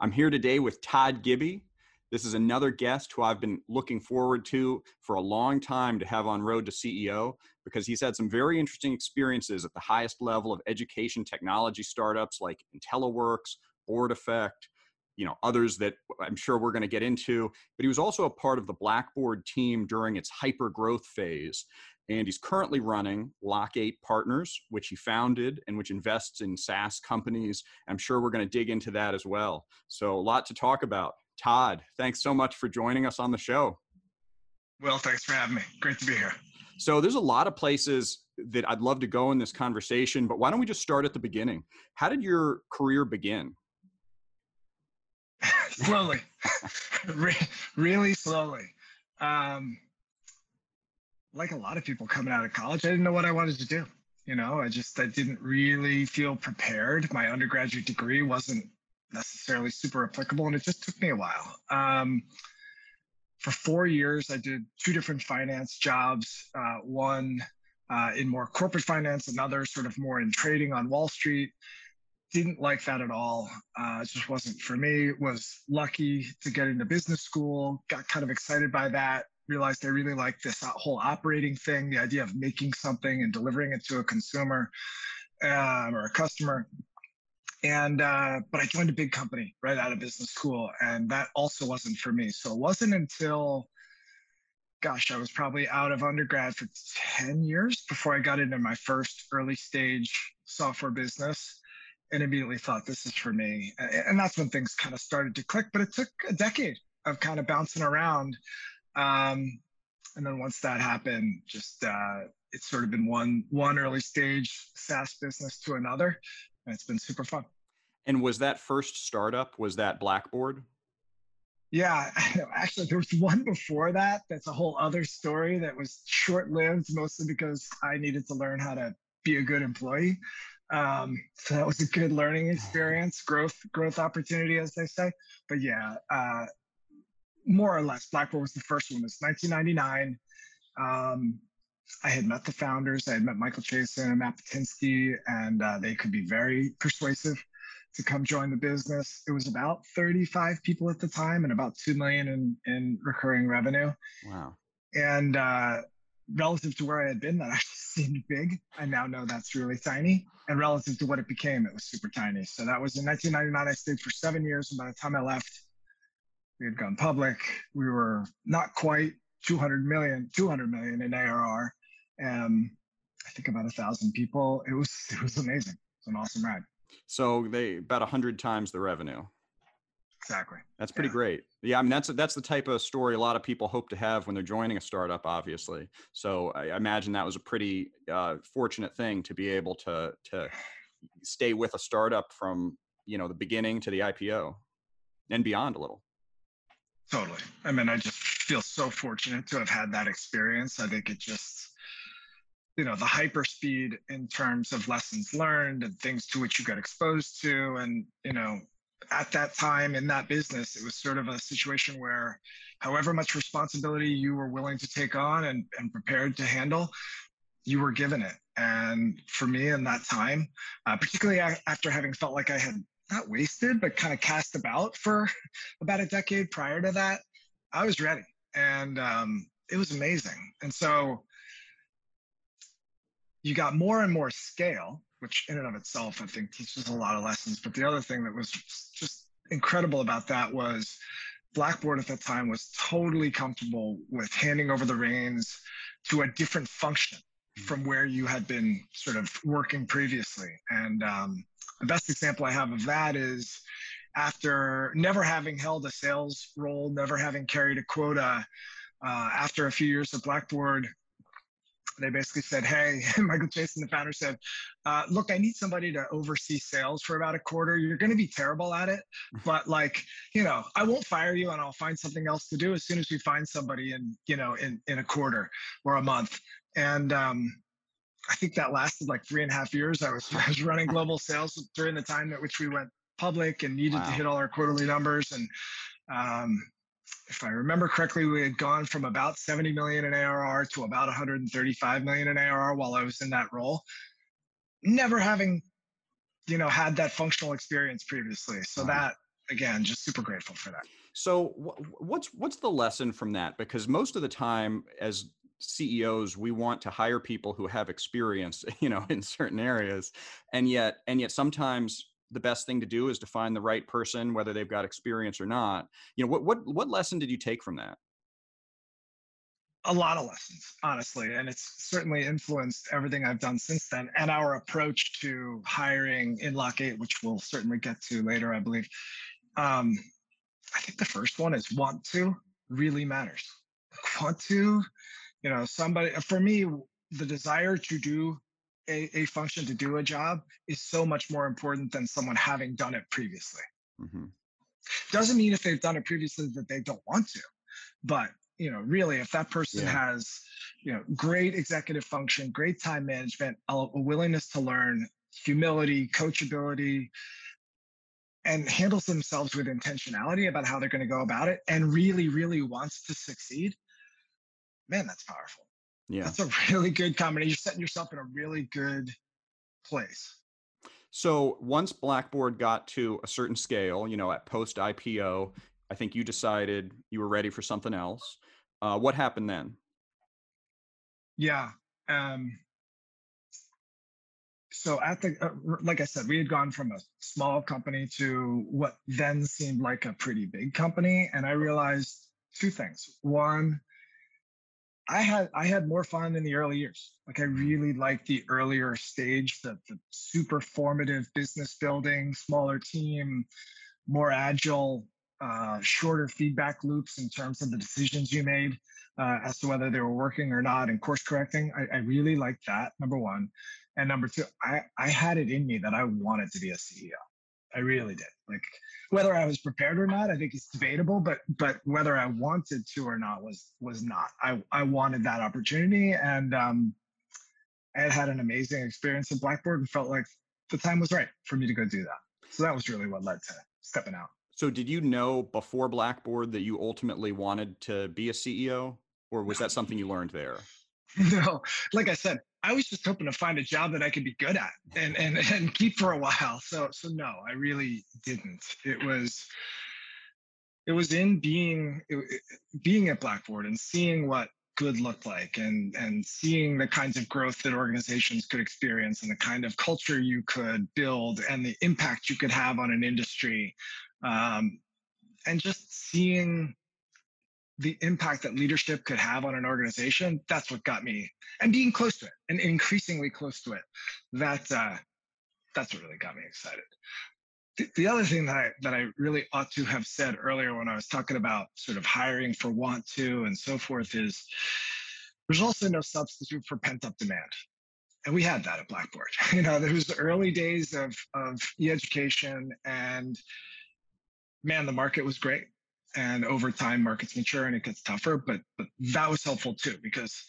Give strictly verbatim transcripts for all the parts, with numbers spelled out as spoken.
I'm here today with Todd Gibby. This is another guest who I've been looking forward to for a long time to have on Road to C E O, because he's had some very interesting experiences at the highest level of education technology startups like IntelliWorks, Board Effect, you know, others that I'm sure we're going to get into. But he was also a part of the Blackboard team during its hyper growth phase. And he's currently running Lock eight Partners, which he founded and which invests in SaaS companies. I'm sure we're going to dig into that as well. So a lot to talk about. Todd, thanks so much for joining us on the show. Well, thanks for having me. Great to be here. So there's a lot of places that I'd love to go in this conversation, but why don't we just start at the beginning? How did your career begin? Slowly, Re really slowly. Um, like a lot of people coming out of college, I didn't know what I wanted to do. You know, I just, I didn't really feel prepared. My undergraduate degree wasn't necessarily super applicable, and it just took me a while. Um, for four years, I did two different finance jobs, uh, one uh, in more corporate finance, another sort of more in trading on Wall Street. Didn't like that at all. Uh, it just wasn't for me. Was lucky to get into business school, got kind of excited by that, realized I really liked this whole operating thing, the idea of making something and delivering it to a consumer um, or a customer. And, uh, but I joined a big company right out of business school, and that also wasn't for me. So it wasn't until, gosh, I was probably out of undergrad for ten years before I got into my first early stage software business. And immediately thought, this is for me. And that's when things kind of started to click, but it took a decade of kind of bouncing around. Um, and then once that happened, just uh, it's sort of been one, one early stage SaaS business to another. And it's been super fun. And was that first startup, was that Blackboard? Yeah, actually there was one before that. That's a whole other story that was short-lived, mostly because I needed to learn how to be a good employee. Um, so that was a good learning experience, growth, growth opportunity, as they say. But yeah, uh, more or less, Blackboard was the first one. It's nineteen ninety-nine. Um, I had met the founders. I had met Michael Chasen and Matt Patinsky, and uh, they could be very persuasive to come join the business. It was about thirty-five people at the time and about two million in, in recurring revenue. Wow. And uh, relative to where I had been, that actually seemed big. I now know that's really tiny. And relative to what it became, it was super tiny. So that was in nineteen ninety-nine. I stayed for seven years. And by the time I left, we had gone public. We were not quite two hundred million, two hundred million in A R R. Um, I think about a thousand people. It was, it was amazing. It was an awesome ride. So they about a hundred times the revenue. Exactly. That's pretty yeah. great. Yeah, I mean, that's, that's the type of story a lot of people hope to have when they're joining a startup, obviously. So I imagine that was a pretty uh, fortunate thing to be able to, to stay with a startup from, you know, the beginning to the I P O and beyond a little. Totally. I mean, I just feel so fortunate to have had that experience. I think it just, you know, the hyperspeed in terms of lessons learned and things to which you got exposed to, and, you know, at that time in that business, it was sort of a situation where however much responsibility you were willing to take on and, and prepared to handle, you were given it. And for me in that time, uh, particularly after having felt like I had not wasted, but kind of cast about for about a decade prior to that, I was ready. And um, it was amazing. And so you got more and more scale, which in and of itself, I think, teaches a lot of lessons. But the other thing that was just incredible about that was Blackboard at that time was totally comfortable with handing over the reins to a different function from where you had been sort of working previously. And um, the best example I have of that is after never having held a sales role, never having carried a quota, uh, after a few years of Blackboard, they basically said, hey, Michael Chasen, the founder, said, uh, look, I need somebody to oversee sales for about a quarter. You're going to be terrible at it, but like, you know, I won't fire you and I'll find something else to do as soon as we find somebody in, you know, in, in a quarter or a month. And um, I think that lasted like three and a half years. I was, I was running global sales during the time at which we went public and needed wow. to hit all our quarterly numbers. And um, if I remember correctly, we had gone from about seventy million in A R R to about one hundred thirty-five million in A R R while I was in that role, never having, you know, had that functional experience previously. So that again, just super grateful for that. So what's what's the lesson from that? Because most of the time as C E Os, we want to hire people who have experience, you know, in certain areas. And yet, and yet sometimes the best thing to do is to find the right person, whether they've got experience or not. You know, what what what lesson did you take from that? A lot of lessons, honestly, and it's certainly influenced everything I've done since then and our approach to hiring in Lock eight, which we'll certainly get to later, I believe. Um, I think the first one is want to really matters. Want to, you know, somebody, for me, the desire to do a, a function, to do a job is so much more important than someone having done it previously. Mm-hmm. Doesn't mean if they've done it previously that they don't want to, but you know, really, if that person yeah. has, you know, great executive function, great time management, a willingness to learn, humility, coachability, and handles themselves with intentionality about how they're going to go about it, and really, really wants to succeed, man, that's powerful. Yeah, that's a really good combination. You're setting yourself in a really good place. So once Blackboard got to a certain scale, you know, at post I P O, I think you decided you were ready for something else. Uh, what happened then? Yeah. Um, so at the, uh, like I said, we had gone from a small company to what then seemed like a pretty big company. And I realized two things. One, I had, I had more fun in the early years. Like I really liked the earlier stage, the, the super formative business building, smaller team, more agile, Uh, shorter feedback loops in terms of the decisions you made uh, as to whether they were working or not and course correcting. I, I really liked that, number one. And number two, I, I had it in me that I wanted to be a C E O. I really did. Like whether I was prepared or not, I think it's debatable, but but whether I wanted to or not was was not. I, I wanted that opportunity, and um, I had an amazing experience at Blackboard and felt like the time was right for me to go do that. So that was really what led to stepping out. So did you know before Blackboard that you ultimately wanted to be a C E O, or was that something you learned there? No, like I said, I was just hoping to find a job that I could be good at and and, and keep for a while. So so no, I really didn't. It was it was in being it, being at Blackboard and seeing what good looked like and and seeing the kinds of growth that organizations could experience and the kind of culture you could build and the impact you could have on an industry. Um, and just seeing the impact that leadership could have on an organization, that's what got me, and being close to it and increasingly close to it, that, uh, that's what really got me excited. The, the other thing that I, that I really ought to have said earlier when I was talking about sort of hiring for want to and so forth is there's also no substitute for pent-up demand. And we had that at Blackboard. You know, there was the early days of, of e-education, and man, the market was great, and over time markets mature and it gets tougher, but, but that was helpful too, because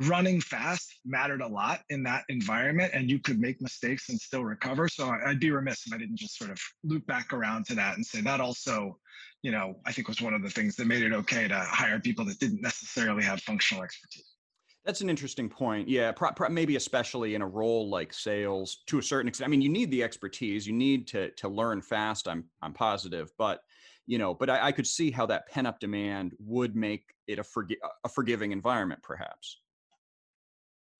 running fast mattered a lot in that environment, and you could make mistakes and still recover. So I'd be remiss if I didn't just sort of loop back around to that and say that also, you know, I think was one of the things that made it okay to hire people that didn't necessarily have functional expertise. That's an interesting point. Yeah, pro- pro- maybe especially in a role like sales, to a certain extent. I mean, you need the expertise. You need to to learn fast. I'm I'm positive, but you know, but I, I could see how that pent up demand would make it a forg- a forgiving environment, perhaps.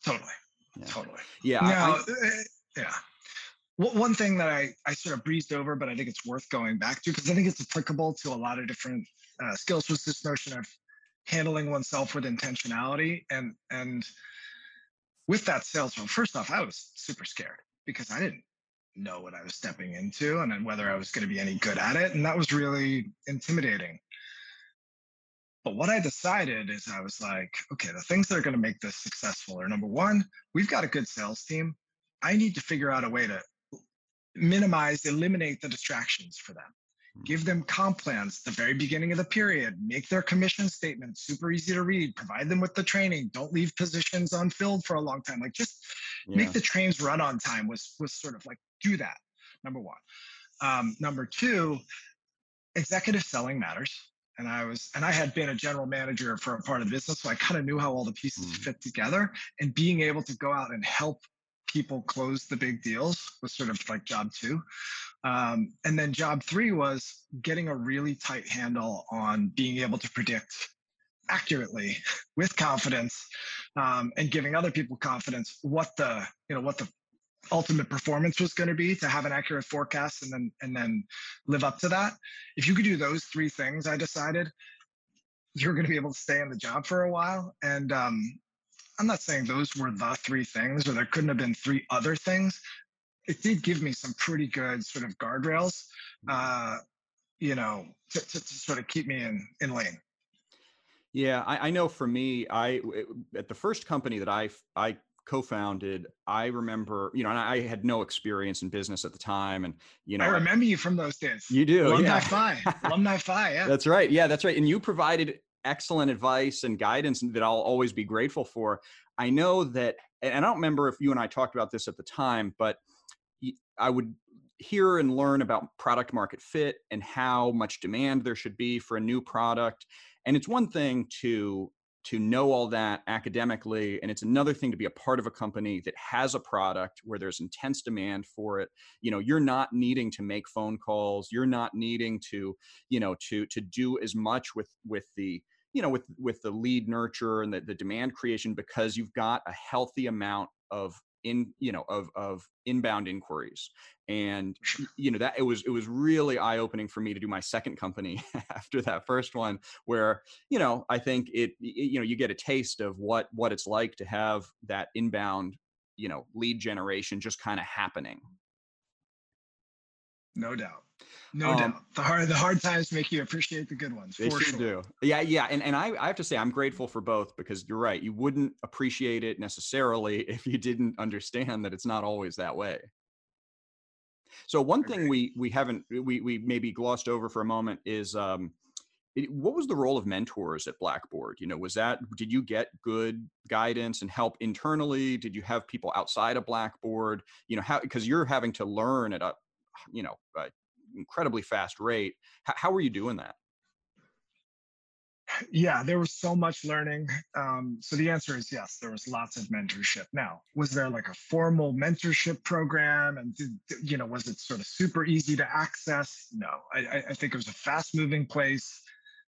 Totally, yeah. totally. Yeah. Now, I, I, yeah. One thing that I, I sort of breezed over, but I think it's worth going back to because I think it's applicable to a lot of different uh, skills, was this notion of handling oneself with intentionality. And and with that sales role, first off, I was super scared because I didn't know what I was stepping into and whether I was going to be any good at it. And that was really intimidating. But what I decided is I was like, okay, the things that are going to make this successful are, number one, we've got a good sales team. I need to figure out a way to minimize, eliminate the distractions for them. Give them comp plans at the very beginning of the period, make their commission statement super easy to read, provide them with the training, don't leave positions unfilled for a long time. Like just yeah. make the trains run on time was, was sort of like, do that, number one. Um, number two, executive selling matters. And I was, and I had been a general manager for a part of the business, so I kind of knew how all the pieces mm. fit together, and being able to go out and help people close the big deals was sort of like job two. Um, and then job three was getting a really tight handle on being able to predict accurately with confidence, um, and giving other people confidence what the, you know, what the ultimate performance was going to be, to have an accurate forecast and then, and then live up to that. If you could do those three things, I decided you're going to be able to stay in the job for a while. And, um, I'm not saying those were the three things, or there couldn't have been three other things. It did give me some pretty good sort of guardrails, uh, you know, to, to, to sort of keep me in, in lane. Yeah, I, I know for me, I at the first company that I I co-founded, I remember, you know, and I had no experience in business at the time. And, you know, I remember I, you from those days. You do. Alumni yeah. Phi. Alumni Phi. Yeah. That's right. Yeah, that's right. And you provided excellent advice and guidance that I'll always be grateful for. I know that, and I don't remember if you and I talked about this at the time, but I would hear and learn about product market fit and how much demand there should be for a new product. And it's one thing to, to know all that academically, and it's another thing to be a part of a company that has a product where there's intense demand for it. You know, you're not needing to make phone calls. You're not needing to, you know, to, to do as much with, with the, you know, with, with the lead nurture and the, the demand creation, because you've got a healthy amount of in, you know, of, of inbound inquiries. And, you know, that it was, it was really eye-opening for me to do my second company after that first one, where, you know, I think it, it, you know, you get a taste of what, what it's like to have that inbound, you know, lead generation just kind of happening. No doubt. No um, doubt. The hard, the hard times make you appreciate the good ones. They for sure do. Yeah, yeah. And and I, I have to say, I'm grateful for both, because you're right. You wouldn't appreciate it necessarily if you didn't understand that it's not always that way. So one thing we we haven't, we we maybe glossed over for a moment is, um, it, what was the role of mentors at Blackboard? You know, was that, did you get good guidance and help internally? Did you have people outside of Blackboard? You know, how, because you're having to learn at a, you know, uh, incredibly fast rate. H- how were you doing that? Yeah, there was so much learning. Um, so the answer is yes, there was lots of mentorship. Now, was there like a formal mentorship program? And, did, you know, was it sort of super easy to access? No, I, I think it was a fast moving place.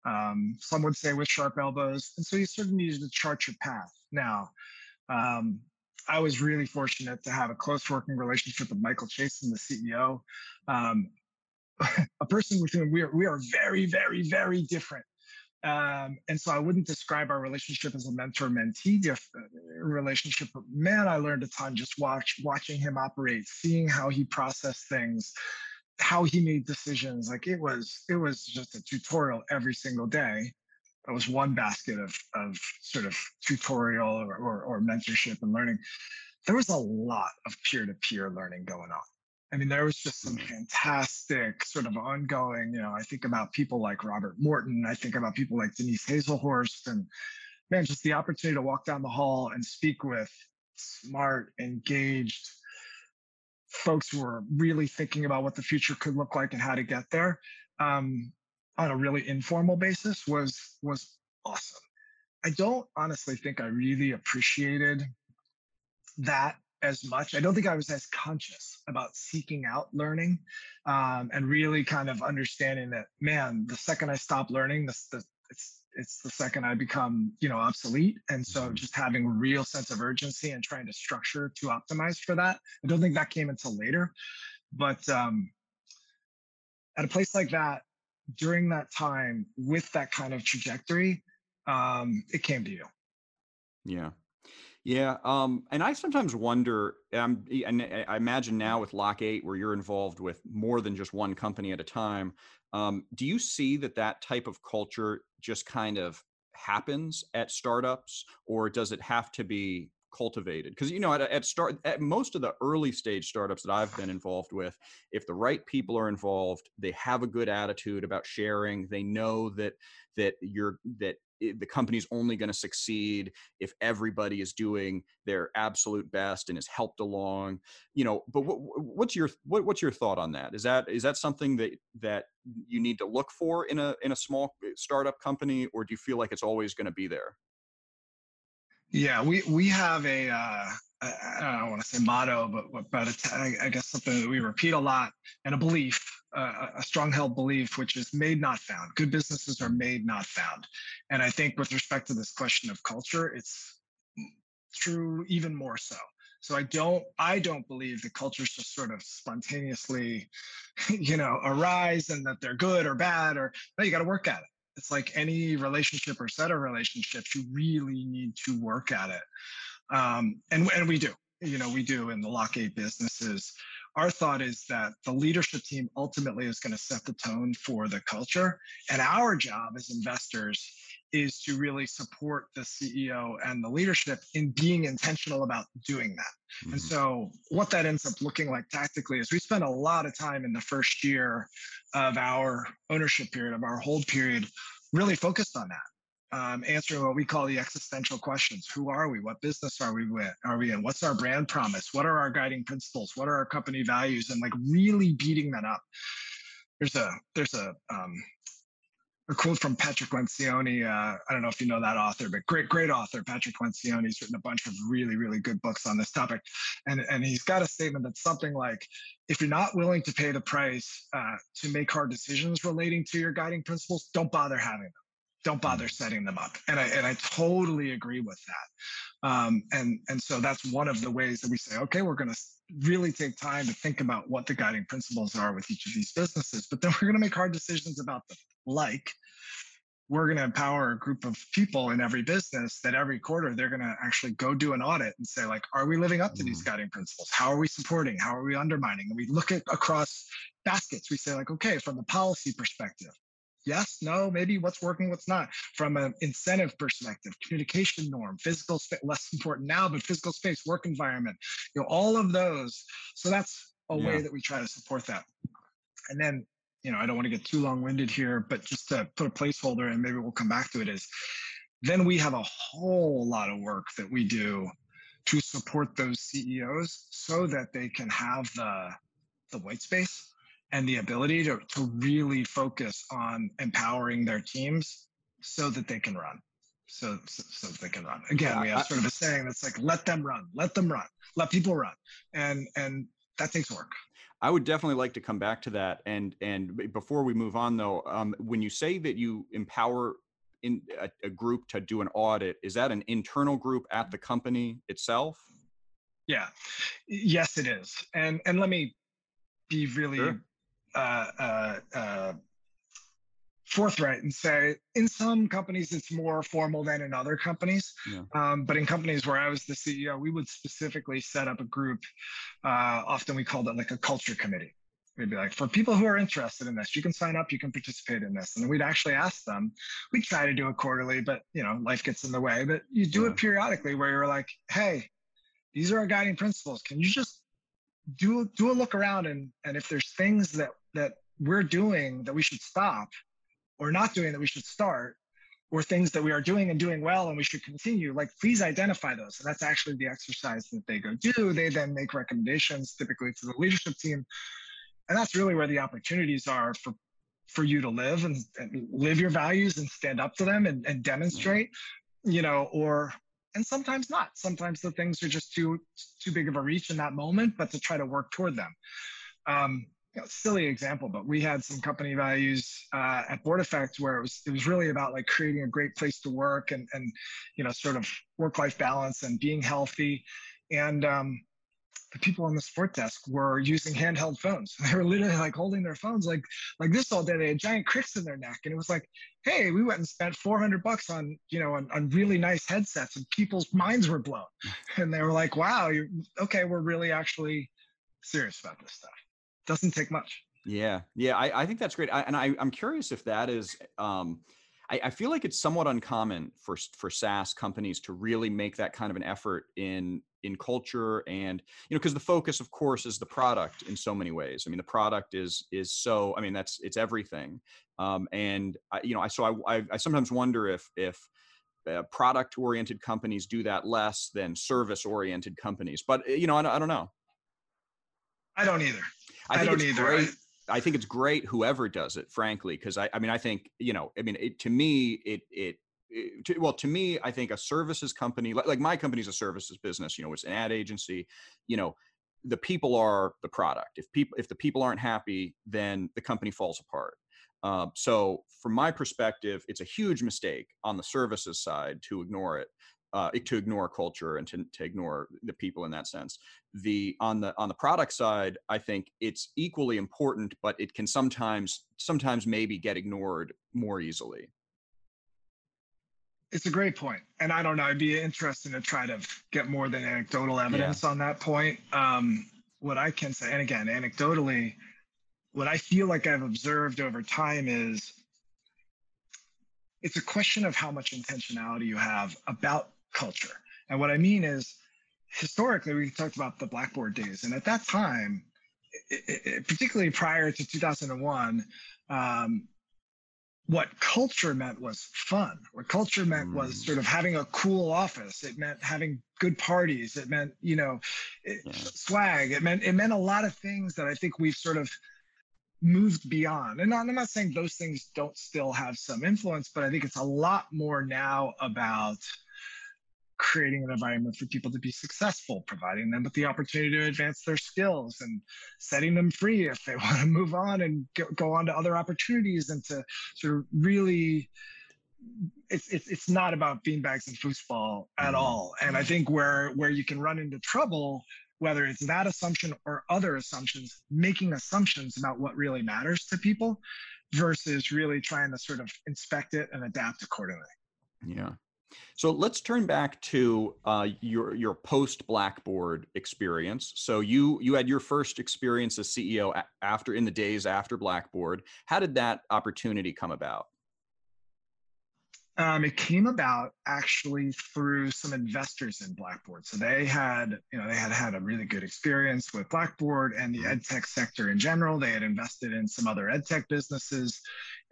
Um, some would say with sharp elbows. And so you sort of needed to chart your path. Now, um, I was really fortunate to have a close working relationship with Michael Chasen, the C E O, um, a person with whom we are, we are very, very, very different. Um, and so I wouldn't describe our relationship as a mentor-mentee diff- relationship, but man, I learned a ton just watch, watching him operate, seeing how he processed things, how he made decisions. Like it was, it was just a tutorial every single day. That was one basket of, of sort of tutorial or, or, or mentorship and learning. There was a lot of peer-to-peer learning going on. I mean, there was just some fantastic sort of ongoing, you know, I think about people like Robert Morton. I think about people like Denise Hazelhorst. And man, just the opportunity to walk down the hall and speak with smart, engaged folks who were really thinking about what the future could look like and how to get there. Um, on a really informal basis was was awesome. I don't honestly think I really appreciated that as much. I don't think I was as conscious about seeking out learning, um, and really kind of understanding that, man, the second I stop learning, this, the, it's it's the second I become, you know, obsolete. And so just having a real sense of urgency and trying to structure to optimize for that. I don't think that came until later, but um, at a place like that, during that time with that kind of trajectory, um, it came to you. Yeah. Yeah. Um, and I sometimes wonder, um, and I imagine now with Lock eight, where you're involved with more than just one company at a time, um, do you see that that type of culture just kind of happens at startups, or does it have to be cultivated? Because, you know, at, at start at most of the early stage startups that I've been involved with, if the right people are involved, they have a good attitude about sharing. They know that that you're that it, the company's only going to succeed if everybody is doing their absolute best and is helped along. You know, but what, what's your what, what's your thought on that? Is that is that something that that you need to look for in a in a small startup company, or do you feel like it's always going to be there? Yeah, we we have a uh, I, I don't want to say motto, but what about it? I guess something that we repeat a lot, and a belief, uh, a strong held belief, which is made, not found. Good businesses are made, not found. And I think with respect to this question of culture, it's true even more so. So I don't, I don't believe that cultures just sort of spontaneously, you know, arise and that they're good or bad, or no, you got to work at it. It's like any relationship or set of relationships, you really need to work at it. Um, and, and we do, you know, we do in the Lock eight businesses. Our thought is that the leadership team ultimately is going to set the tone for the culture. And our job as investors is to really support the C E O and the leadership in being intentional about doing that. Mm-hmm. And so what that ends up looking like tactically is we spend a lot of time in the first year of our ownership period, of our hold period, really focused on that. Um, answering what we call the existential questions. Who are we? What business are we with? Are we in? What's our brand promise? What are our guiding principles? What are our company values? And like really beating that up. There's a, there's a, um, a quote from Patrick Lencioni. Uh, I don't know if you know that author, but great, great author. Patrick Lencioni's written a bunch of really, really good books on this topic. And, and he's got a statement that's something like, if you're not willing to pay the price uh, to make hard decisions relating to your guiding principles, don't bother having them. Don't bother setting them up. And I, and I totally agree with that. Um, and, and so that's one of the ways that we say, okay, we're going to really take time to think about what the guiding principles are with each of these businesses, but then we're going to make hard decisions about them. Like, we're going to empower a group of people in every business that every quarter they're going to actually go do an audit and say, like, are we living up to these guiding principles? How are we supporting? How are we undermining? And we look at across baskets. We say, like, okay, from the policy perspective, yes, no, maybe what's working, what's not. From an incentive perspective, communication norm, physical space, less important now, but physical space, work environment, you know, all of those. So that's a yeah. way that we try to support that. And then, you know, I don't want to get too long-winded here, but just to put a placeholder, and maybe we'll come back to it, is then we have a whole lot of work that we do to support those C E Os so that they can have the, the white space and the ability to, to really focus on empowering their teams so that they can run. So, so, so they can run. Again, yeah, we have I, sort of a saying that's like, let them run, let them run, let people run. And, and that takes work. I would definitely like to come back to that. And, and before we move on though, um, when you say that you empower in a, a group to do an audit, is that an internal group at the company itself? Yeah, yes, it is. And, and let me be really, sure. Uh, uh, uh, forthright and say, in some companies, it's more formal than in other companies. Yeah. Um, but in companies where I was the C E O, we would specifically set up a group. Uh, often we called it like a culture committee. We'd be like, for people who are interested in this, you can sign up, you can participate in this. And we'd actually ask them, we try to do it quarterly, but you know, life gets in the way, but you do yeah. it periodically where you're like, hey, these are our guiding principles. Can you just do do a look around, and and if there's things that that we're doing that we should stop, or not doing that we should start, or things that we are doing and doing well and we should continue, like, please identify those. And that's actually the exercise that they go do. They then make recommendations typically to the leadership team, and that's really where the opportunities are for for you to live and, and live your values and stand up to them and, and demonstrate, you know, or and sometimes not. Sometimes the things are just too too big of a reach in that moment, but to try to work toward them. Um, you know, silly example, but we had some company values uh, at Board Effect where it was it was really about like creating a great place to work and and you know sort of work-life balance and being healthy. And um, the people on the support desk were using handheld phones. They were literally like holding their phones like like this all day. They had giant cricks in their neck, and it was like, hey, we went and spent four hundred bucks on, you know, on, on really nice headsets, and people's minds were blown. And they were like, wow, you're, okay, we're really actually serious about this stuff. Doesn't take much. Yeah. Yeah. I, I think that's great. I, and I, I'm curious if that is, um, I, I feel like it's somewhat uncommon for, for SaaS companies to really make that kind of an effort in, in culture. And, you know, because the focus, of course, is the product in so many ways. I mean, the product is, is so, I mean, that's, it's everything. Um, and I, you know, I, so I, I, I sometimes wonder if, if uh, product-oriented companies do that less than service-oriented companies, but you know, I, I don't know. I don't either. I, I don't either. Great, I think it's great whoever does it, frankly, because I, I mean, I think, you know, I mean, it, to me, it, it, to, well, to me, I think a services company, like, like my company's a services business, you know, it's an ad agency, you know, the people are the product. If people, if the people aren't happy, then the company falls apart. Uh, so from my perspective, it's a huge mistake on the services side to ignore it, uh, to ignore culture and to, to ignore the people in that sense. The, on the, on the product side, I think it's equally important, but it can sometimes, sometimes maybe get ignored more easily. It's a great point. And I don't know, it'd be interesting to try to get more than anecdotal evidence yeah. on that point. Um, what I can say, and again, anecdotally, what I feel like I've observed over time is it's a question of how much intentionality you have about culture. And what I mean is, historically, we talked about the Blackboard days. And at that time, it, it, particularly prior to two thousand one, um, what culture meant was fun. What culture meant was sort of having a cool office. It meant having good parties. It meant, you know, it, yeah. swag. It meant, it meant a lot of things that I think we've sort of moved beyond. And I'm not saying those things don't still have some influence, but I think it's a lot more now about creating an environment for people to be successful, providing them with the opportunity to advance their skills and setting them free if they want to move on and go, go on to other opportunities, and to sort of really, it's, it's, it's not about beanbags and foosball at mm-hmm. all. And I think where, where you can run into trouble, whether it's that assumption or other assumptions, making assumptions about what really matters to people versus really trying to sort of inspect it and adapt accordingly. Yeah. So let's turn back to uh, your your post-Blackboard experience. So you you had your first experience as C E O after in the days after Blackboard. How did that opportunity come about? Um, it came about actually through some investors in Blackboard. So they had, you know, they had had a really good experience with Blackboard and the ed tech sector in general. They had invested in some other ed tech businesses,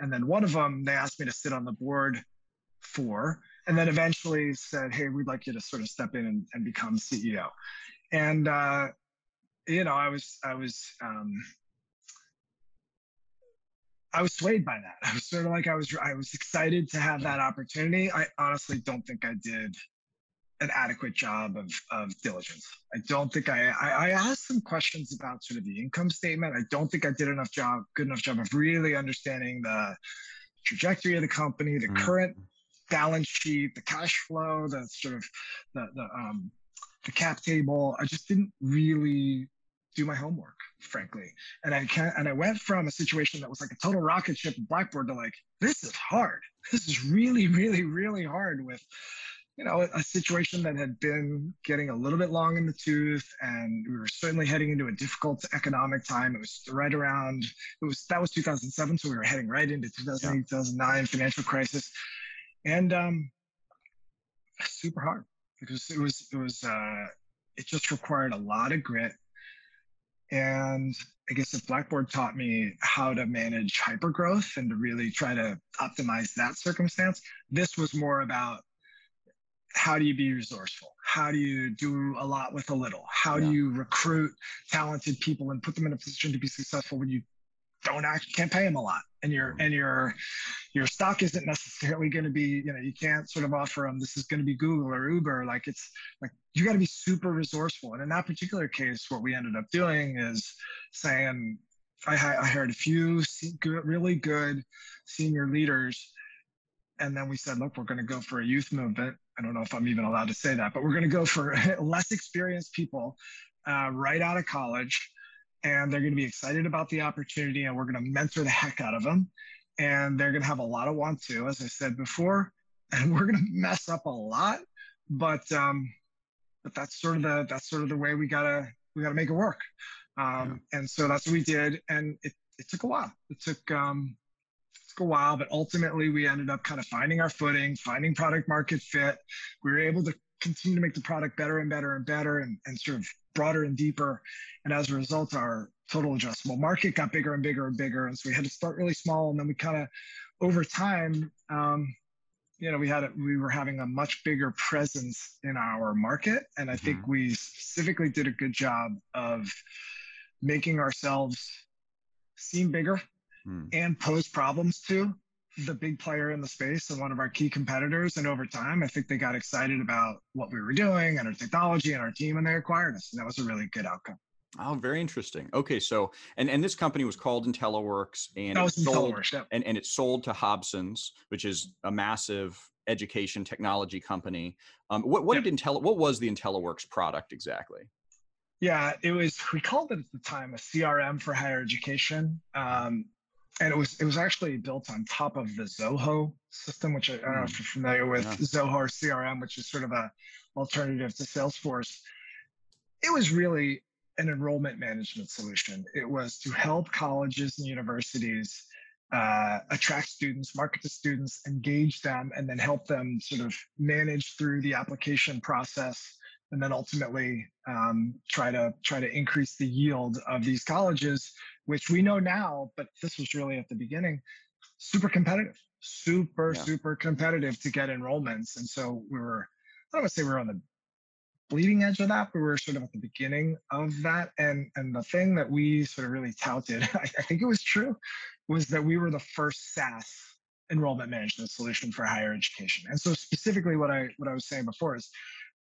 and then one of them they asked me to sit on the board for. And then eventually said, hey, we'd like you to sort of step in and, and become C E O. And, uh, you know, I was, I was, um, I was swayed by that. I was sort of like, I was, I was excited to have that opportunity. I honestly don't think I did an adequate job of, of diligence. I don't think I, I, I asked some questions about sort of the income statement. I don't think I did enough job, good enough job of really understanding the trajectory of the company, the mm-hmm. current balance sheet, the cash flow, the sort of the the, um, the cap table. I just didn't really do my homework, frankly. And I can't, and I went from a situation that was like a total rocket ship in Blackboard to like, this is hard. This is really, really, really hard with, you know, a situation that had been getting a little bit long in the tooth, and we were certainly heading into a difficult economic time. It was right around, it was, that was two thousand seven. So we were heading right into two thousand eight, yeah. two thousand nine financial crisis. And um, super hard because it was, it was, uh, it just required a lot of grit. And I guess if Blackboard taught me how to manage hypergrowth and to really try to optimize that circumstance, this was more about how do you be resourceful? How do you do a lot with a little? How yeah. do you recruit talented people and put them in a position to be successful when you don't actually can't pay them a lot, and your and your your stock isn't necessarily going to be, you know, you can't sort of offer them this is going to be Google or Uber. Like, it's like you got to be super resourceful. And in that particular case, what we ended up doing is saying, I, I hired a few really good senior leaders, and then we said, look, we're going to go for a youth movement. I don't know if I'm even allowed to say that, but we're going to go for less experienced people uh, right out of college. And they're going to be excited about the opportunity, and we're going to mentor the heck out of them. And they're going to have a lot of want to, as I said before, and we're going to mess up a lot. But um, but that's sort of the that's sort of the way we gotta we gotta make it work. Um, yeah. And so that's what we did, and it it took a while. It took um, it took a while, but ultimately we ended up kind of finding our footing, finding product market fit. We were able to continue to make the product better and better and better, and, and sort of broader and deeper. And as a result, our total addressable market got bigger and bigger and bigger. And so we had to start really small. And then we kind of, over time, um, you know, we had, a, we were having a much bigger presence in our market. And I think mm-hmm. we specifically did a good job of making ourselves seem bigger mm. and pose problems to the big player in the space and one of our key competitors. And over time, I think they got excited about what we were doing and our technology and our team, and they acquired us. And that was a really good outcome. Oh, very interesting. Okay. So, and, and this company was called IntelliWorks, and, it sold, yeah. and, and it sold to Hobson's, which is a massive education technology company. Um, what, what yeah. did Intelli, what was the IntelliWorks product exactly? Yeah, it was, we called it at the time a C R M for higher education. Um, and it was, it was actually built on top of the Zoho system, which I, I don't know if you're familiar with, yeah. Zoho or C R M, which is sort of a alternative to Salesforce. It was really an enrollment management solution. It was to help colleges and universities uh, attract students, market to students, engage them, and then help them sort of manage through the application process, and then ultimately um, try to try to increase the yield of these colleges, which we know now, but this was really at the beginning, super competitive, super, yeah. super competitive to get enrollments. And so we were, I don't want to say we were on the bleeding edge of that, but we were sort of at the beginning of that. And, and the thing that we sort of really touted, I, I think it was true, was that we were the first SaaS enrollment management solution for higher education. And so specifically what I what I was saying before is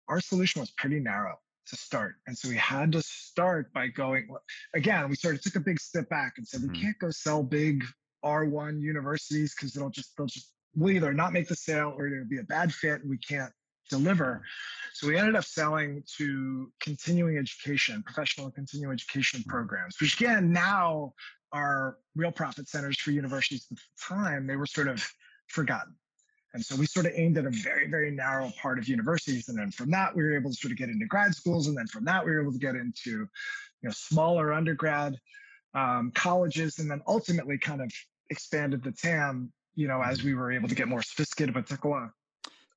our solution was pretty narrow to start. And so we had to start by going, again, we sort of took a big step back and said, we mm-hmm. can't go sell big R one universities because they'll just, they'll just, we'll either not make the sale or it'll be a bad fit and we can't deliver. So we ended up selling to continuing education, professional and continuing education programs, which again, now are real profit centers for universities. At the time, they were sort of forgotten. And so we sort of aimed at a very, very narrow part of universities. And then from that, we were able to sort of get into grad schools. And then from that, we were able to get into, you know, smaller undergrad um, colleges, and then ultimately kind of expanded the T A M, you know, as we were able to get more sophisticated, but took a while.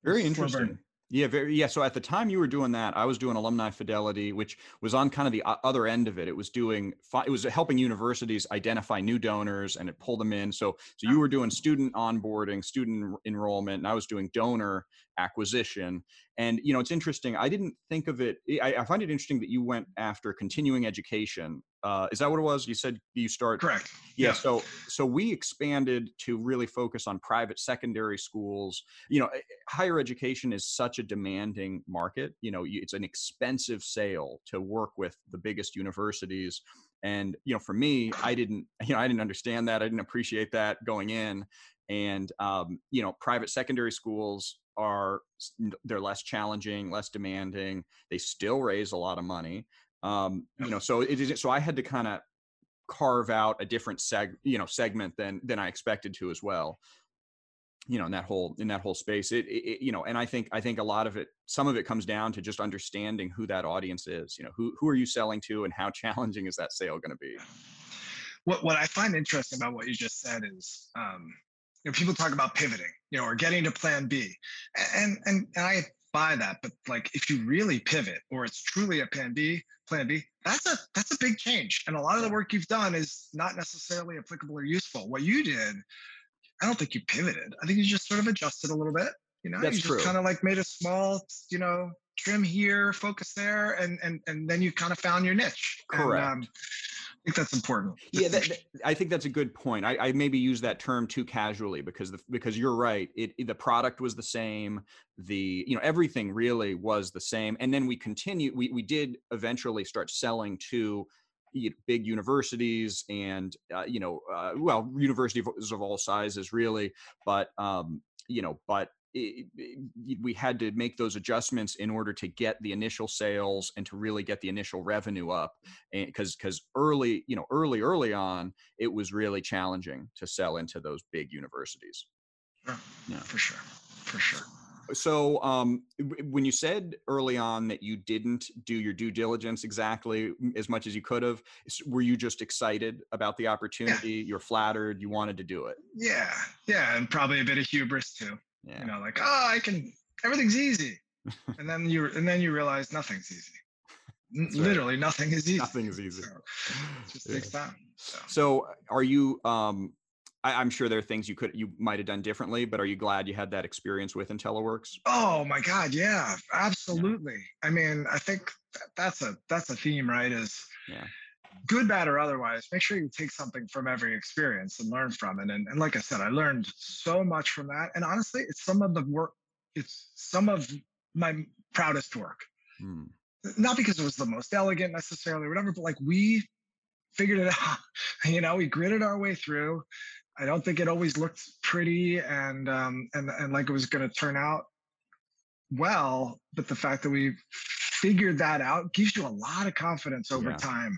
Very interesting. Yeah, very, yeah. So at the time you were doing that, I was doing alumni fidelity, which was on kind of the other end of it. It was doing, it was helping universities identify new donors and it pulled them in. So, so you were doing student onboarding, student enrollment, and I was doing donor acquisition. And, you know, it's interesting. I didn't think of it. I, I find it interesting that you went after continuing education. Uh, is that what it was? You said you start. Correct. Yeah, yeah. So, so we expanded to really focus on private secondary schools. You know, higher education is such a demanding market. You know, it's an expensive sale to work with the biggest universities. And, you know, for me, I didn't, you know, I didn't understand that. I didn't appreciate that going in. And, um, you know, private secondary schools are, they're less challenging, less demanding. They still raise a lot of money. Um, you know, so it is, so I had to kind of carve out a different seg, you know, segment than, than I expected to as well, you know, in that whole, in that whole space, it, it, you know, and I think, I think a lot of it, some of it comes down to just understanding who that audience is, you know, who, who are you selling to and how challenging is that sale going to be? What, what I find interesting about what you just said is, um, you know, people talk about pivoting, you know, or getting to plan B, and, and, and I buy that, but like if you really pivot or it's truly a plan B, plan B, that's a that's a big change. And a lot of the work you've done is not necessarily applicable or useful. What you did, I don't think you pivoted. I think you just sort of adjusted a little bit. You know, that's you just kind of like made a small, you know, trim here, focus there, and and and then you kind of found your niche. Correct. And, um, I think that's important. Yeah, that, that, I think that's a good point. I, I maybe use that term too casually because the, because you're right. It, it the product was the same. The you know everything really was the same. And then we continue. We we did eventually start selling to you know, big universities and uh, you know uh, well universities of all sizes really. But um you know but. It, it, we had to make those adjustments in order to get the initial sales and to really get the initial revenue up. And because, because early, you know, early, early on, it was really challenging to sell into those big universities. Sure. Yeah, for sure. For sure. So um, when you said early on that you didn't do your due diligence exactly as much as you could have, were you just excited about the opportunity? Yeah. You're flattered. You wanted to do it. Yeah. Yeah. And probably a bit of hubris too. Yeah. You know, like, oh, I can, everything's easy. And then you, and then you realize nothing's easy. N- literally right. nothing is easy. Nothing is easy. So, it just yeah. takes time. So. so are you, um, I, I'm sure there are things you could, you might've done differently, but are you glad you had that experience with IntelliWorks? Oh my God. Yeah, absolutely. Yeah. I mean, I think that's a, that's a theme, right? Is yeah. good, bad, or otherwise, make sure you take something from every experience and learn from it. And, and like I said, I learned so much from that. And honestly, it's some of the work, it's some of my proudest work. Hmm. Not because it was the most elegant necessarily or whatever, but like we figured it out, you know, we gritted our way through. I don't think it always looked pretty and, um, and, and like it was going to turn out well, but the fact that we figured that out gives you a lot of confidence over yeah. time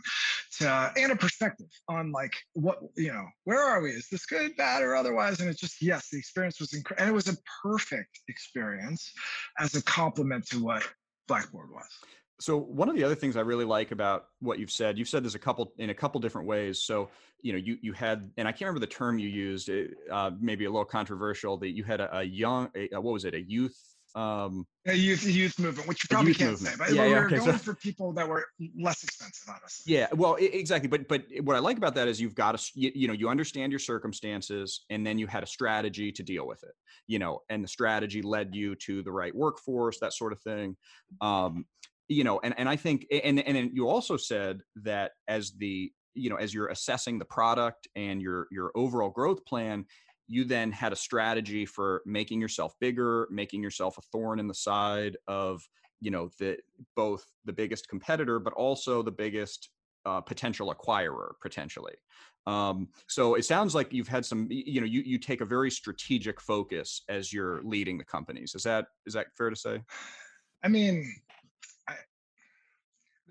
to, and a perspective on like what, you know, where are we? Is this good, bad, or otherwise? And it's just, yes, the experience was incredible. And it was a perfect experience as a compliment to what Blackboard was. So one of the other things I really like about what you've said, you've said this a couple in a couple different ways. So, you know, you you had, and I can't remember the term you used, uh, maybe a little controversial, that you had a, a young, a, what was it, a youth? Um, a youth youth movement, which you probably can't movement. say, but yeah, we yeah, were okay, going so, for people that were less expensive, honestly. Yeah, well, it, exactly. But but what I like about that is you've got to, you, you know, you understand your circumstances, and then you had a strategy to deal with it, you know, and the strategy led you to the right workforce, that sort of thing. Um, You know, and, and I think, and, and you also said that as the, you know, as you're assessing the product and your, your overall growth plan, you then had a strategy for making yourself bigger, making yourself a thorn in the side of, you know, the, both the biggest competitor, but also the biggest uh, potential acquirer potentially. Um, so it sounds like you've had some, you know, you, you take a very strategic focus as you're leading the companies. Is that, is that fair to say? I mean,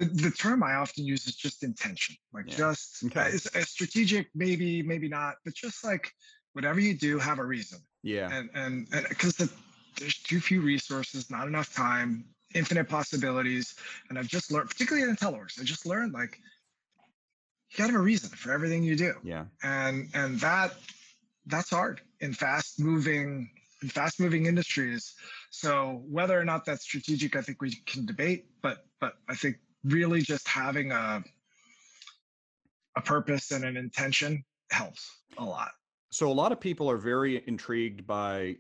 the term I often use is just intention, like yeah. just okay. a, a strategic, maybe, maybe not, but just like whatever you do, have a reason. Yeah. And and because the, there's too few resources, not enough time, infinite possibilities. And I've just learned, particularly in IntelliWorks, I just learned like you gotta have a reason for everything you do. Yeah. And and that that's hard in fast moving in fast moving industries. So whether or not that's strategic, I think we can debate, but but I think really just having a a purpose and an intention helps a lot. So a lot of people are very intrigued by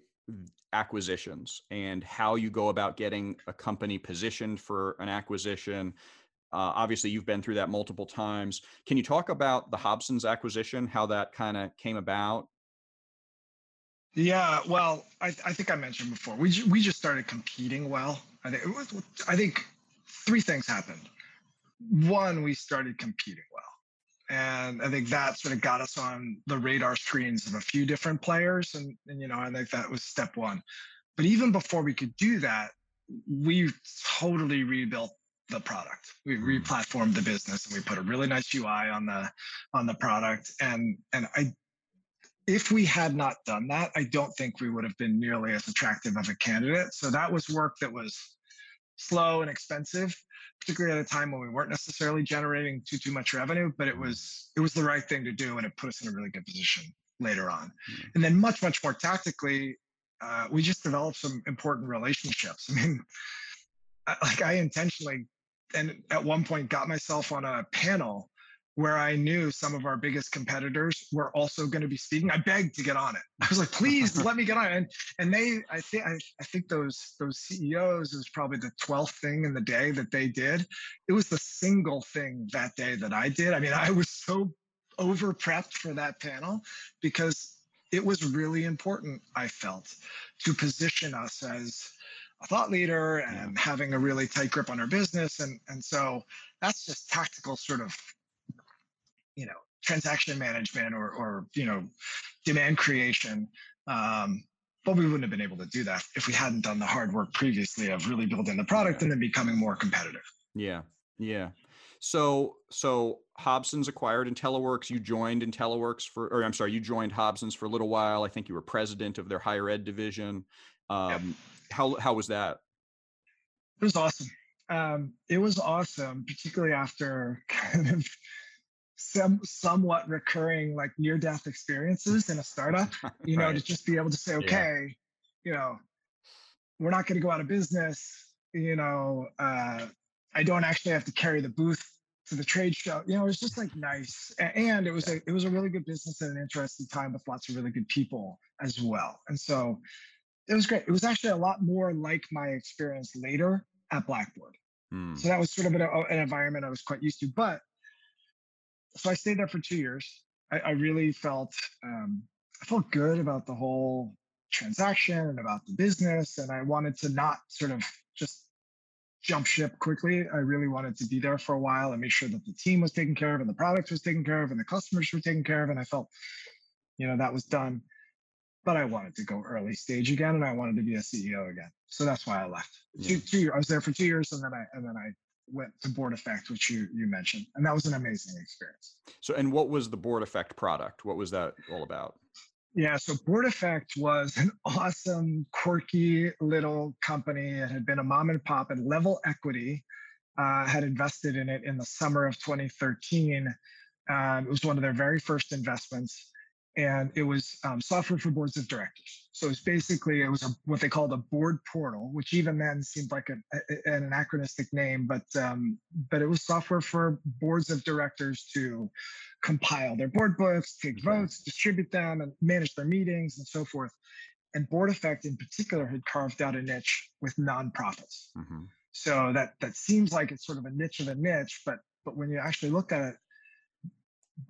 acquisitions and how you go about getting a company positioned for an acquisition. Uh, obviously, you've been through that multiple times. Can you talk about the Hobson's acquisition, how that kind of came about? Yeah, well, I, I think I mentioned before, we, ju- we just started competing well. I think, it was, I think three things happened. One, we started competing well. And I think that sort of got us on the radar screens of a few different players. And, and you know, I think that was step one. But even before we could do that, we totally rebuilt the product. We replatformed the business and we put a really nice U I on the on the product. And and I if we had not done that, I don't think we would have been nearly as attractive of a candidate. So that was work that was slow and expensive, particularly at a time when we weren't necessarily generating too too much revenue, but it was it was the right thing to do, and it put us in a really good position later on. Mm-hmm. And then much much more tactically, uh, we just developed some important relationships. I mean, I, like I intentionally, and at one point, got myself on a panel where I knew some of our biggest competitors were also going to be speaking. I begged to get on it. I was like, please let me get on it. And, and they, I think, I, I think those, those C E Os, it was probably the twelfth thing in the day that they did. It was the single thing that day that I did. I mean, I was so over prepped for that panel because it was really important, I felt, to position us as a thought leader and yeah. having a really tight grip on our business. And, and so that's just tactical sort of, you know, transaction management or, or you know, demand creation. Um, but we wouldn't have been able to do that if we hadn't done the hard work previously of really building the product yeah. and then becoming more competitive. Yeah, yeah. So, so Hobson's acquired IntelliWorks. You joined IntelliWorks for, or I'm sorry, you joined Hobson's for a little while. I think you were president of their higher ed division. Um, yep. How how was that? It was awesome. Um, it was awesome, particularly after kind of some somewhat recurring like near-death experiences in a startup, you know, right. to just be able to say, okay, yeah. you know, we're not going to go out of business. You know, uh, I don't actually have to carry the booth to the trade show. You know, it was just like nice. And it was a, it was a really good business at an interesting time with lots of really good people as well. And so it was great. It was actually a lot more like my experience later at Blackboard. Mm. So that was sort of an, an environment I was quite used to, but So I stayed there for two years. I, I really felt um, I felt good about the whole transaction and about the business, and I wanted to not sort of just jump ship quickly. I really wanted to be there for a while and make sure that the team was taken care of and the product was taken care of and the customers were taken care of. And I felt, you know, that was done. But I wanted to go early stage again, and I wanted to be a C E O again. So that's why I left. Yeah. Two, two, I was there for two years, and then I and then I went to Board Effect, which you you mentioned, and that was an amazing experience. So, and what was the Board Effect product? What was that all about? Yeah, so Board Effect was an awesome, quirky little company. It had been a mom and pop, and Level Equity uh, had invested in it in the summer of twenty thirteen. Um, it was one of their very first investments. And it was um, software for boards of directors. So it's basically, it was a, what they called a board portal, which even then seemed like an, an anachronistic name, but um, but it was software for boards of directors to compile their board books, take votes, distribute them, and manage their meetings and so forth. And Board Effect in particular had carved out a niche with nonprofits. Mm-hmm. So that that seems like it's sort of a niche of a niche, but but when you actually look at it,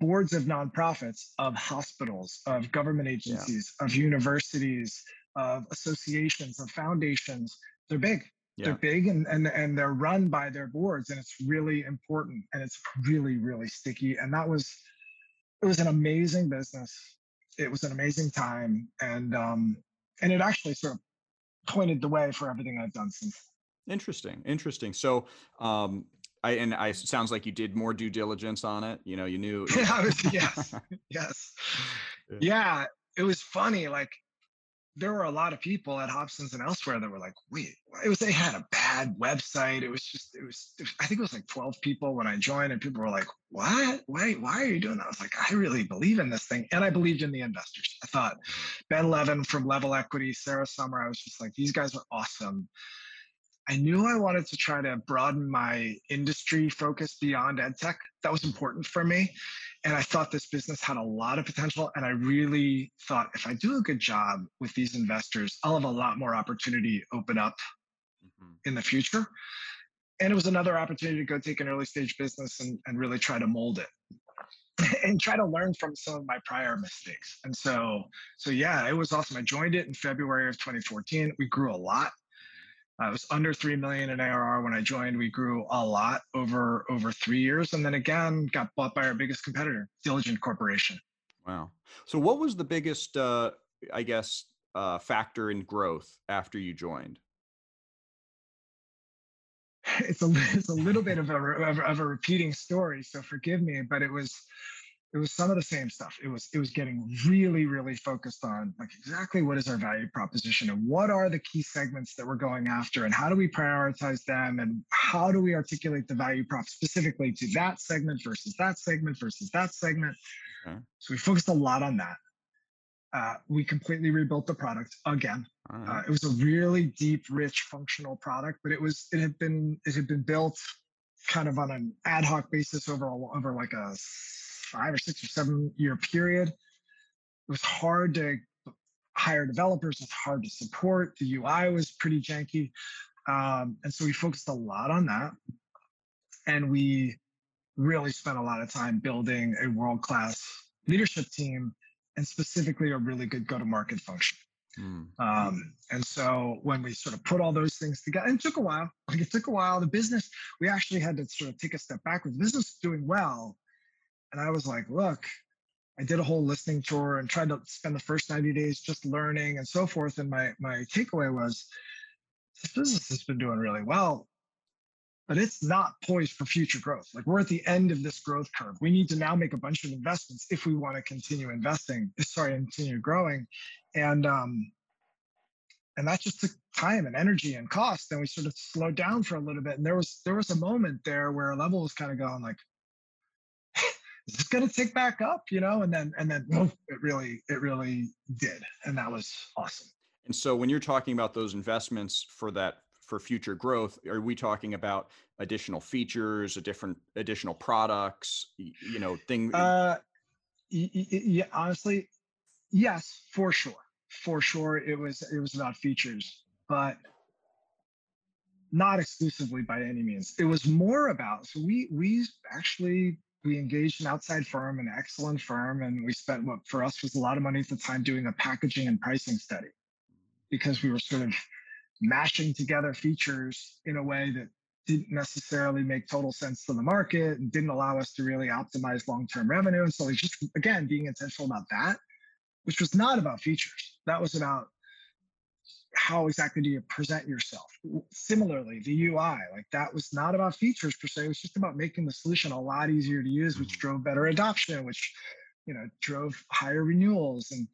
boards of nonprofits, of hospitals, of government agencies, yeah. of universities, of associations, of foundations, they're big. Yeah. They're big and, and, and they're run by their boards, and it's really important, and it's really, really sticky. And that was, it was an amazing business. It was an amazing time. And, um, and it actually sort of pointed the way for everything I've done since. Interesting. Interesting. So, um, I, and I sounds like you did more due diligence on it. You know, you knew. You know. yes, yes, yeah. yeah. It was funny. Like there were a lot of people at Hobson's and elsewhere that were like, "Wait, it was they had a bad website." It was just, it was. It was I think it was like twelve people when I joined, and people were like, "What? Wait, why are you doing that?" I was like, "I really believe in this thing," and I believed in the investors. I thought Ben Levin from Level Equity, Sarah Summer. I was just like, these guys are awesome. I knew I wanted to try to broaden my industry focus beyond ed tech. That was important for me. And I thought this business had a lot of potential. And I really thought if I do a good job with these investors, I'll have a lot more opportunity open up mm-hmm. in the future. And it was another opportunity to go take an early stage business and, and really try to mold it and try to learn from some of my prior mistakes. And so, so yeah, it was awesome. I joined it in February of twenty fourteen. We grew a lot. Uh, it was under three million dollars in A R R when I joined. We grew a lot over over three years. And then again, got bought by our biggest competitor, Diligent Corporation. Wow. So what was the biggest, uh, I guess, uh, factor in growth after you joined? It's a, it's a little bit of a, of, of a repeating story, so forgive me, but it was... It was some of the same stuff. It was it was getting really, really focused on like exactly what is our value proposition and what are the key segments that we're going after and how do we prioritize them and how do we articulate the value prop specifically to that segment versus that segment versus that segment. Okay. So we focused a lot on that. Uh, we completely rebuilt the product again. Right. Uh, it was a really deep, rich, functional product, but it was it had been it had been built kind of on an ad hoc basis over over like a five or six or seven year period. It was hard to hire developers. It's hard to support. The U I was pretty janky. Um, and so we focused a lot on that. And we really spent a lot of time building a world-class leadership team and specifically a really good go-to-market function. Mm. Um, and so when we sort of put all those things together, and it took a while, like it took a while, the business, we actually had to sort of take a step backwards. The business was doing well. And I was like, look, I did a whole listening tour and tried to spend the first ninety days just learning and so forth. And my my takeaway was this business has been doing really well, but it's not poised for future growth. Like we're at the end of this growth curve. We need to now make a bunch of investments if we want to continue investing, sorry, continue growing. And um, and that just took time and energy and cost. And we sort of slowed down for a little bit. And there was there was a moment there where Level was kind of going like, it's going to tick back up, you know, and then, and then woof, it really, it really did. And that was awesome. And so when you're talking about those investments for that, for future growth, are we talking about additional features, a different, additional products, you know, thing? Uh, yeah, honestly, yes, for sure. For sure. It was, it was about features, but not exclusively by any means. It was more about, so we, we actually, we engaged an outside firm, an excellent firm, and we spent what for us was a lot of money at the time doing a packaging and pricing study, because we were sort of mashing together features in a way that didn't necessarily make total sense to the market and didn't allow us to really optimize long-term revenue. And so like just, again, being intentional about that, which was not about features. That was about how exactly do you present yourself. Similarly, the U I, like that was not about features per se. It was just about making the solution a lot easier to use, which drove better adoption, which, you know, drove higher renewals and,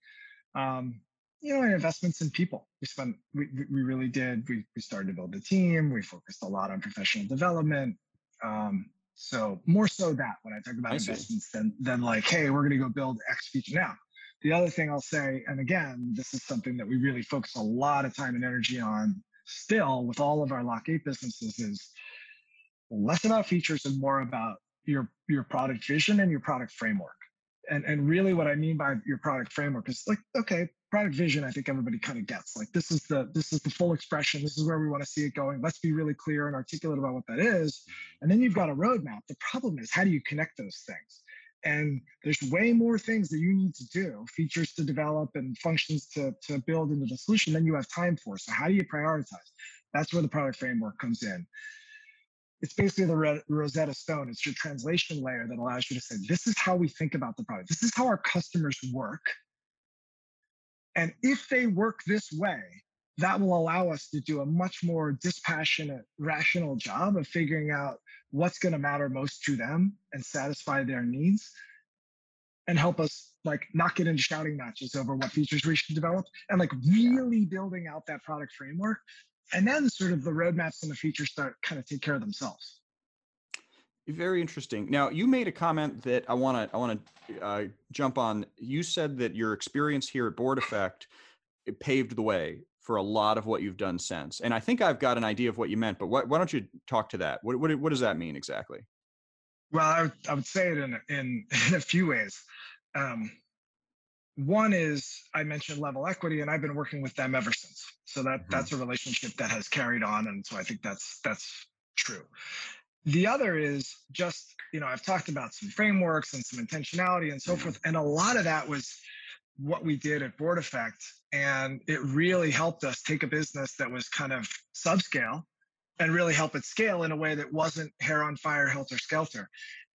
um, you know, and investments in people. We spent, we, we really did. We, we started to build a team. We focused a lot on professional development. Um, so more so that when I talk about I investments than, than like, hey, we're going to go build X feature now. The other thing I'll say, and again, this is something that we really focus a lot of time and energy on still with all of our Lock eight businesses, is less about features and more about your, your product vision and your product framework. And, and really what I mean by your product framework is like, okay, product vision, I think everybody kind of gets like, this is the this is the full expression. This is where we want to see it going. Let's be really clear and articulate about what that is. And then you've got a roadmap. The problem is, how do you connect those things? And there's way more things that you need to do, features to develop and functions to, to build into the solution than you have time for. So how do you prioritize? That's where the product framework comes in. It's basically the Rosetta Stone. It's your translation layer that allows you to say, this is how we think about the product. This is how our customers work. And if they work this way, that will allow us to do a much more dispassionate, rational job of figuring out what's going to matter most to them and satisfy their needs, and help us like not get into shouting matches over what features we should develop, and like really yeah. building out that product framework. And then sort of the roadmaps and the features start kind of take care of themselves. Very interesting. Now, you made a comment that I want to I want to uh, jump on. You said that your experience here at Board Effect it paved the way for a lot of what you've done since. And I think I've got an idea of what you meant, but why, why don't you talk to that? What, what what does that mean exactly? Well, I would, I would say it in in, in a few ways. Um, one is I mentioned Level Equity, and I've been working with them ever since. So that mm-hmm. that's a relationship that has carried on, and so I think that's that's true. The other is just, you know, I've talked about some frameworks and some intentionality and so forth. And a lot of that was what we did at Board Effect. And it really helped us take a business that was kind of subscale and really help it scale in a way that wasn't hair on fire, helter skelter.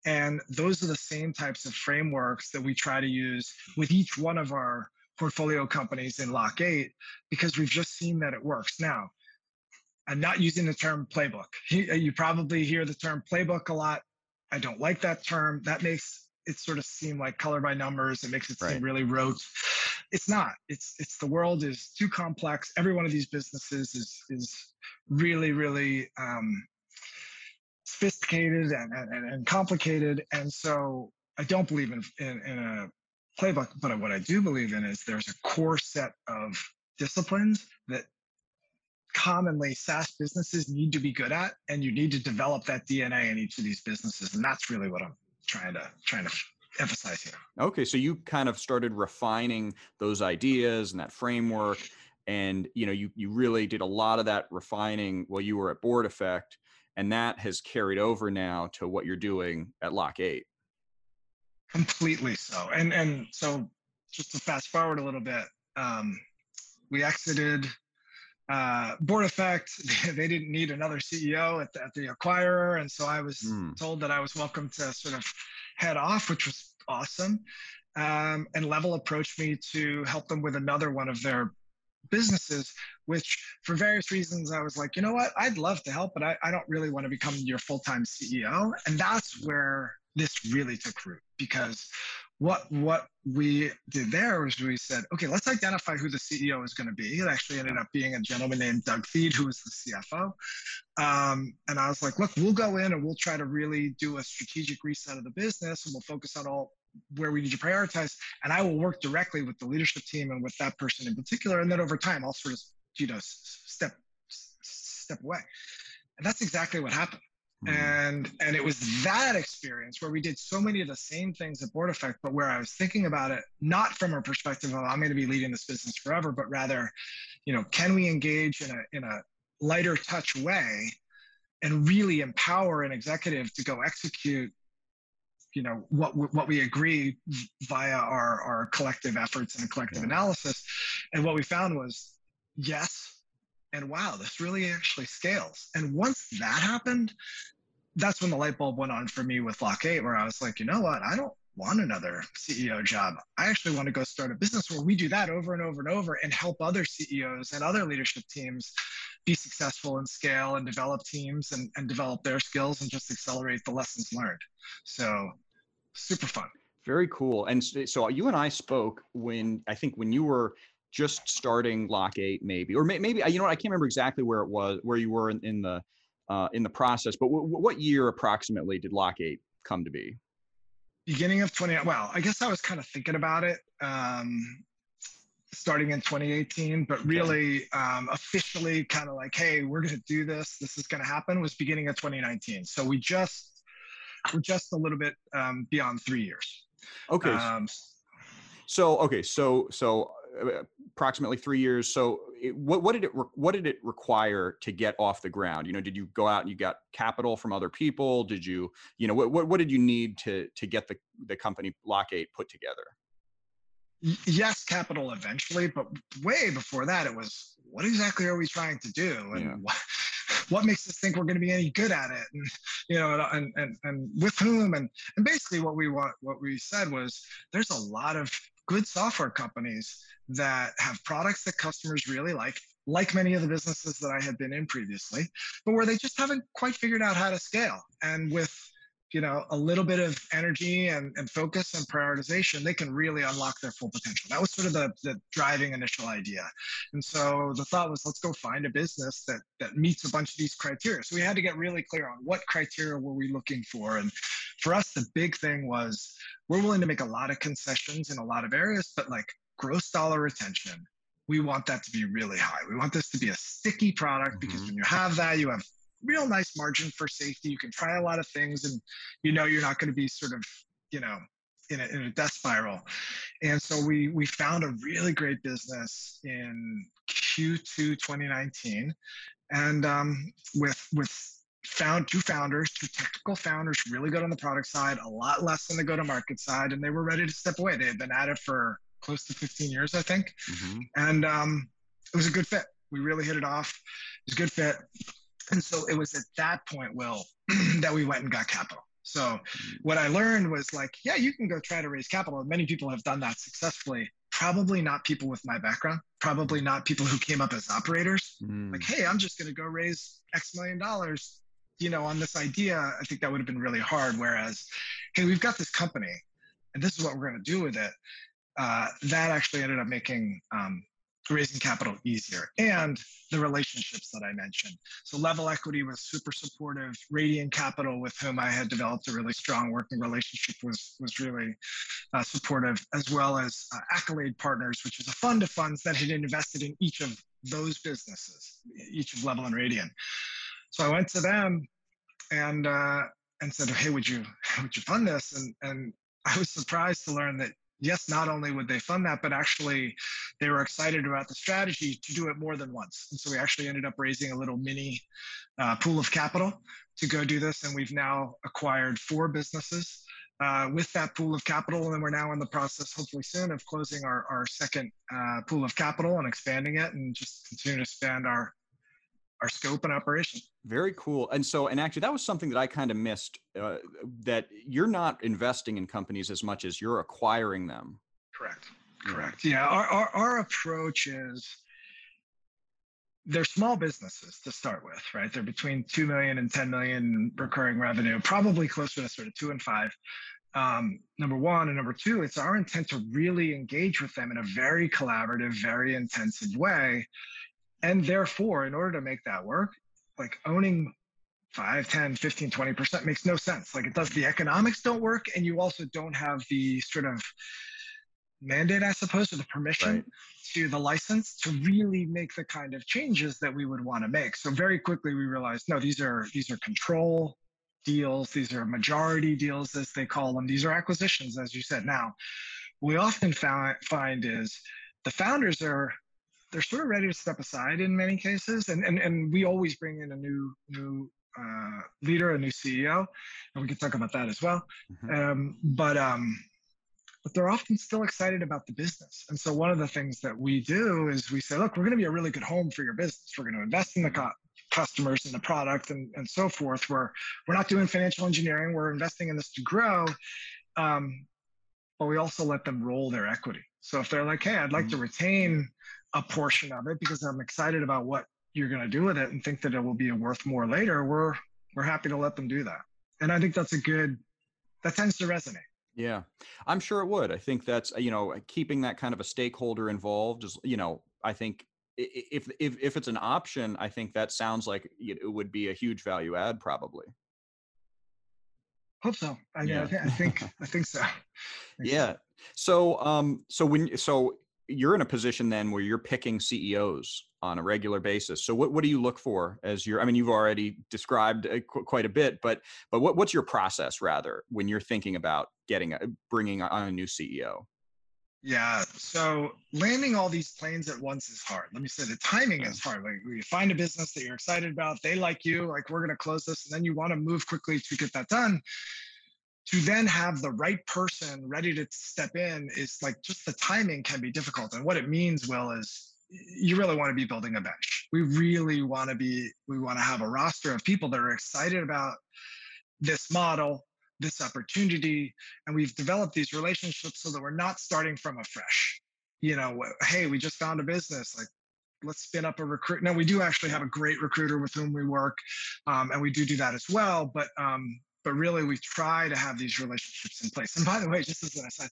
And those are the same types of frameworks that we try to use with each one of our portfolio companies in Lock eight, because we've just seen that it works. Now, I'm not using the term playbook. You probably hear the term playbook a lot. I don't like that term. That makes it sort of seem like color by numbers. It makes it seem right. really rote. It's not. It's it's the world is too complex. Every one of these businesses is is really, really um, sophisticated and, and, and complicated. And so I don't believe in, in, in a playbook, but what I do believe in is there's a core set of disciplines that commonly SaaS businesses need to be good at, and you need to develop that D N A in each of these businesses. And that's really what I'm trying to trying to emphasize here. Okay, so you kind of started refining those ideas and that framework, and you know you you really did a lot of that refining while you were at Board Effect, and that has carried over now to what you're doing at Lock eight. Completely so. And and so just to fast forward a little bit, um, we exited Uh, Board Effect. They didn't need another C E O at the, at the acquirer. And so I was mm. told that I was welcome to sort of head off, which was awesome. Um, and Level approached me to help them with another one of their businesses, which for various reasons, I was like, you know what, I'd love to help, but I, I don't really want to become your full-time C E O. And that's where this really took root, because What what we did there was we said, okay, let's identify who the C E O is going to be. It actually ended up being a gentleman named Doug Field, who was the C F O. Um, and I was like, look, we'll go in and we'll try to really do a strategic reset of the business, and we'll focus on all where we need to prioritize. And I will work directly with the leadership team and with that person in particular. And then over time, I'll sort of, you know, step step away. And that's exactly what happened. And and it was that experience where we did so many of the same things at Board Effect, but where I was thinking about it, not from a perspective of I'm going to be leading this business forever, but rather, you know, can we engage in a, in a lighter touch way and really empower an executive to go execute, you know, what what we agree via our, our collective efforts and collective analysis. And what we found was, yes, and wow, this really actually scales. And once that happened, that's when the light bulb went on for me with Lock eight, where I was like, you know what, I don't want another C E O job. I actually want to go start a business where we do that over and over and over and help other C E Os and other leadership teams be successful and scale and develop teams and, and develop their skills and just accelerate the lessons learned. So super fun. Very cool. And so you and I spoke when, I think when you were just starting Lock eight, maybe, or maybe, you know, I can't remember exactly where it was, where you were in, in the, uh, in the process, but w- what year approximately did Lock eight come to be? Beginning of twenty, well, I guess I was kind of thinking about it um, starting in twenty eighteen, but really um, officially kind of like, hey, we're going to do this, this is going to happen, was beginning of twenty nineteen. So we just, we're just a little bit um, beyond three years. Okay. Um, so, okay. So, so approximately three years. So it, what, what did it, re- what did it require to get off the ground? You know, did you go out and you got capital from other people? Did you, you know, what, what, what did you need to, to get the, the company Lock eight put together? Yes, capital eventually, but way before that, it was, what exactly are we trying to do? And yeah. what, what makes us think we're going to be any good at it? And, you know, and, and, and with whom? And, and basically what we want, what we said was there's a lot of good software companies that have products that customers really like, like many of the businesses that I had been in previously, but where they just haven't quite figured out how to scale. And with, you know, a little bit of energy and, and focus and prioritization, they can really unlock their full potential. That was sort of the, the driving initial idea. And so the thought was, let's go find a business that that meets a bunch of these criteria. So we had to get really clear on what criteria were we looking for. And for us, the big thing was, we're willing to make a lot of concessions in a lot of areas, but like gross dollar retention, we want that to be really high. We want this to be a sticky product mm-hmm. because when you have that, you have real nice margin for safety. You can try a lot of things and you know you're not going to be sort of, you know, in a, in a death spiral. And so we we found a really great business in Q two twenty nineteen, and um, with with found two founders, two technical founders, really good on the product side, a lot less on the go-to-market side, and they were ready to step away. They had been at it for close to fifteen years, I think, mm-hmm. and um, it was a good fit. We really hit it off. It was a good fit. And so it was at that point, Will, that we went and got capital. So what I learned was like, yeah, you can go try to raise capital. Many people have done that successfully. Probably not people with my background, probably not people who came up as operators. Mm. Like, hey, I'm just going to go raise X million dollars, you know, on this idea. I think that would have been really hard. Whereas, hey, we've got this company and this is what we're going to do with it. Uh, that actually ended up making um, raising capital easier, and the relationships that I mentioned. So Level Equity was super supportive. Radian Capital, with whom I had developed a really strong working relationship, was, was really uh, supportive, as well as uh, Accolade Partners, which is a fund of funds that had invested in each of those businesses, each of Level and Radian. So I went to them and uh, and said, hey, would you would you fund this? And and I was surprised to learn that, yes, not only would they fund that, but actually they were excited about the strategy to do it more than once. And so we actually ended up raising a little mini uh, pool of capital to go do this. And we've now acquired four businesses uh, with that pool of capital. And we're now in the process, hopefully soon, of closing our, our second uh, pool of capital and expanding it, and just continue to expand our our scope and operation. Very cool. And so, and actually that was something that I kind of missed, uh, that you're not investing in companies as much as you're acquiring them. Correct. Correct. Yeah. Our, our, our approach is, they're small businesses to start with, right? They're between two million and ten million recurring revenue, probably closer to sort of two and five. Um, number one, and number two, it's our intent to really engage with them in a very collaborative, very intensive way. And therefore, in order to make that work, like owning five, ten, fifteen, twenty percent makes no sense. Like it does, the economics don't work. And you also don't have the sort of mandate, I suppose, or the permission right. to the license to really make the kind of changes that we would want to make. So very quickly we realized, no, these are, these are control deals. These are majority deals, as they call them. These are acquisitions, as you said. Now, what we often found, find is the founders are, they're sort of ready to step aside in many cases. And, and, and we always bring in a new, new uh, leader, a new C E O, and we can talk about that as well. Mm-hmm. Um, but um, but they're often still excited about the business. And so one of the things that we do is we say, look, we're going to be a really good home for your business. We're going to invest in the co- customers and the product and, and so forth. We're, we're not doing financial engineering. We're investing in this to grow. Um, but we also let them roll their equity. So if they're like, hey, I'd like mm-hmm. to retain a portion of it because I'm excited about what you're going to do with it and think that it will be worth more later, we're we're happy to let them do that. And I think that's a good, that tends to resonate. Yeah, I'm sure it would. I think that's, you know, keeping that kind of a stakeholder involved is, you know, I think if if if it's an option, I think that sounds like it would be a huge value add probably. Hope so. I, yeah. I, th- I think I think so. I think yeah. So. so um so when so you're in a position then where you're picking C E Os on a regular basis. So what, what do you look for as your, I mean, you've already described quite a bit, but, but what, what's your process rather when you're thinking about getting, a, bringing on a new C E O? Yeah. So landing all these planes at once is hard. Let me say the timing is hard. Like you find a business that you're excited about. They like you, like we're going to close this. And then you want to move quickly to get that done. To then have the right person ready to step in is like just the timing can be difficult. And what it means, Will, is you really want to be building a bench. We really want to be, we want to have a roster of people that are excited about this model, this opportunity. And we've developed these relationships so that we're not starting from afresh. You know, hey, we just found a business. Like, let's spin up a recruit. Now, we do actually have a great recruiter with whom we work. Um, and we do do that as well. But, um, But really, we try to have these relationships in place. And by the way, just as an aside,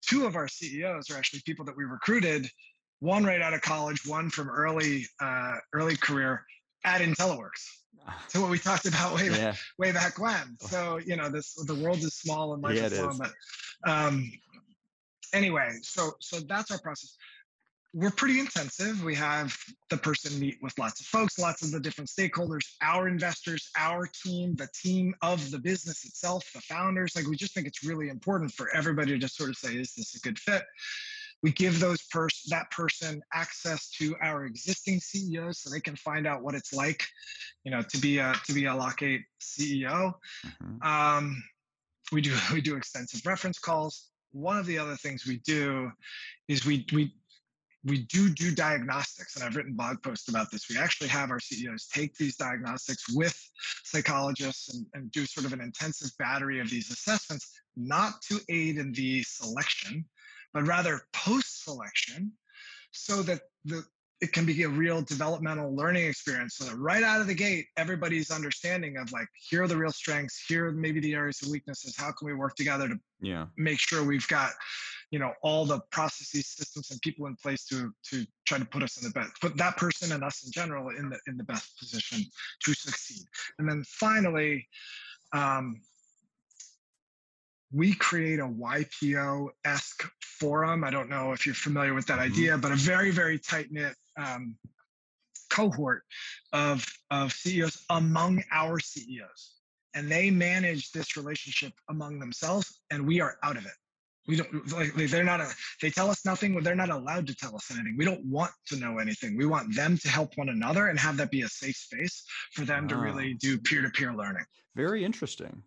two of our C E Os are actually people that we recruited, one right out of college, one from early uh, early career at IntelliWorks. So what we talked about way, yeah. way back when. So, you know, this the world is small and life yeah, is long. But um, anyway, so so that's our process. We're pretty intensive. We have the person meet with lots of folks, lots of the different stakeholders, our investors, our team, the team of the business itself, the founders. Like we just think it's really important for everybody to sort of say, is this a good fit? We give those pers- that person access to our existing C E Os so they can find out what it's like, you know, to be a, to be a Lock eight C E O. Mm-hmm. Um, we do, we do extensive reference calls. One of the other things we do is we, we, We do do diagnostics, and I've written blog posts about this. We actually have our C E Os take these diagnostics with psychologists and, and do sort of an intensive battery of these assessments, not to aid in the selection, but rather post-selection, so that the it can be a real developmental learning experience. So that right out of the gate, everybody's understanding of like, here are the real strengths, here are maybe the areas of weaknesses, how can we work together to yeah. make sure we've got, you know, all the processes, systems, and people in place to to try to put us in the best, put that person and us in general in the in the best position to succeed. And then finally, um, we create a Y P O-esque forum. I don't know if you're familiar with that idea, but a very, very tight-knit um, cohort of of C E Os among our C E Os. And they manage this relationship among themselves, and we are out of it. We don't like they're not a, they tell us nothing. They're not allowed to tell us anything. We don't want to know anything. We want them to help one another and have that be a safe space for them wow. to really do peer-to-peer learning. Very interesting.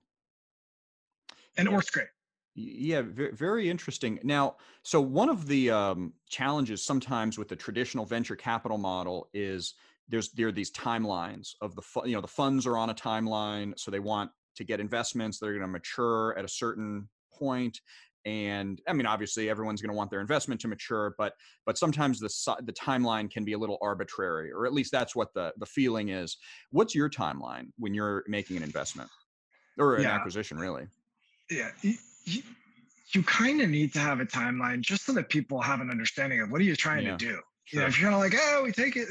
And yeah. Ort's great. Yeah, very, very interesting. Now, so one of the um, challenges sometimes with the traditional venture capital model is there's there are these timelines of the fu- you know the funds are on a timeline, so they want to get investments that are going to mature at a certain point. And I mean, obviously, everyone's going to want their investment to mature, but but sometimes the the timeline can be a little arbitrary, or at least that's what the the feeling is. What's your timeline when you're making an investment or an yeah. acquisition, really? Yeah, you, you, you kind of need to have a timeline just so that people have an understanding of what are you trying yeah. to do. Sure. You know, if you're kind of like, oh, we take it,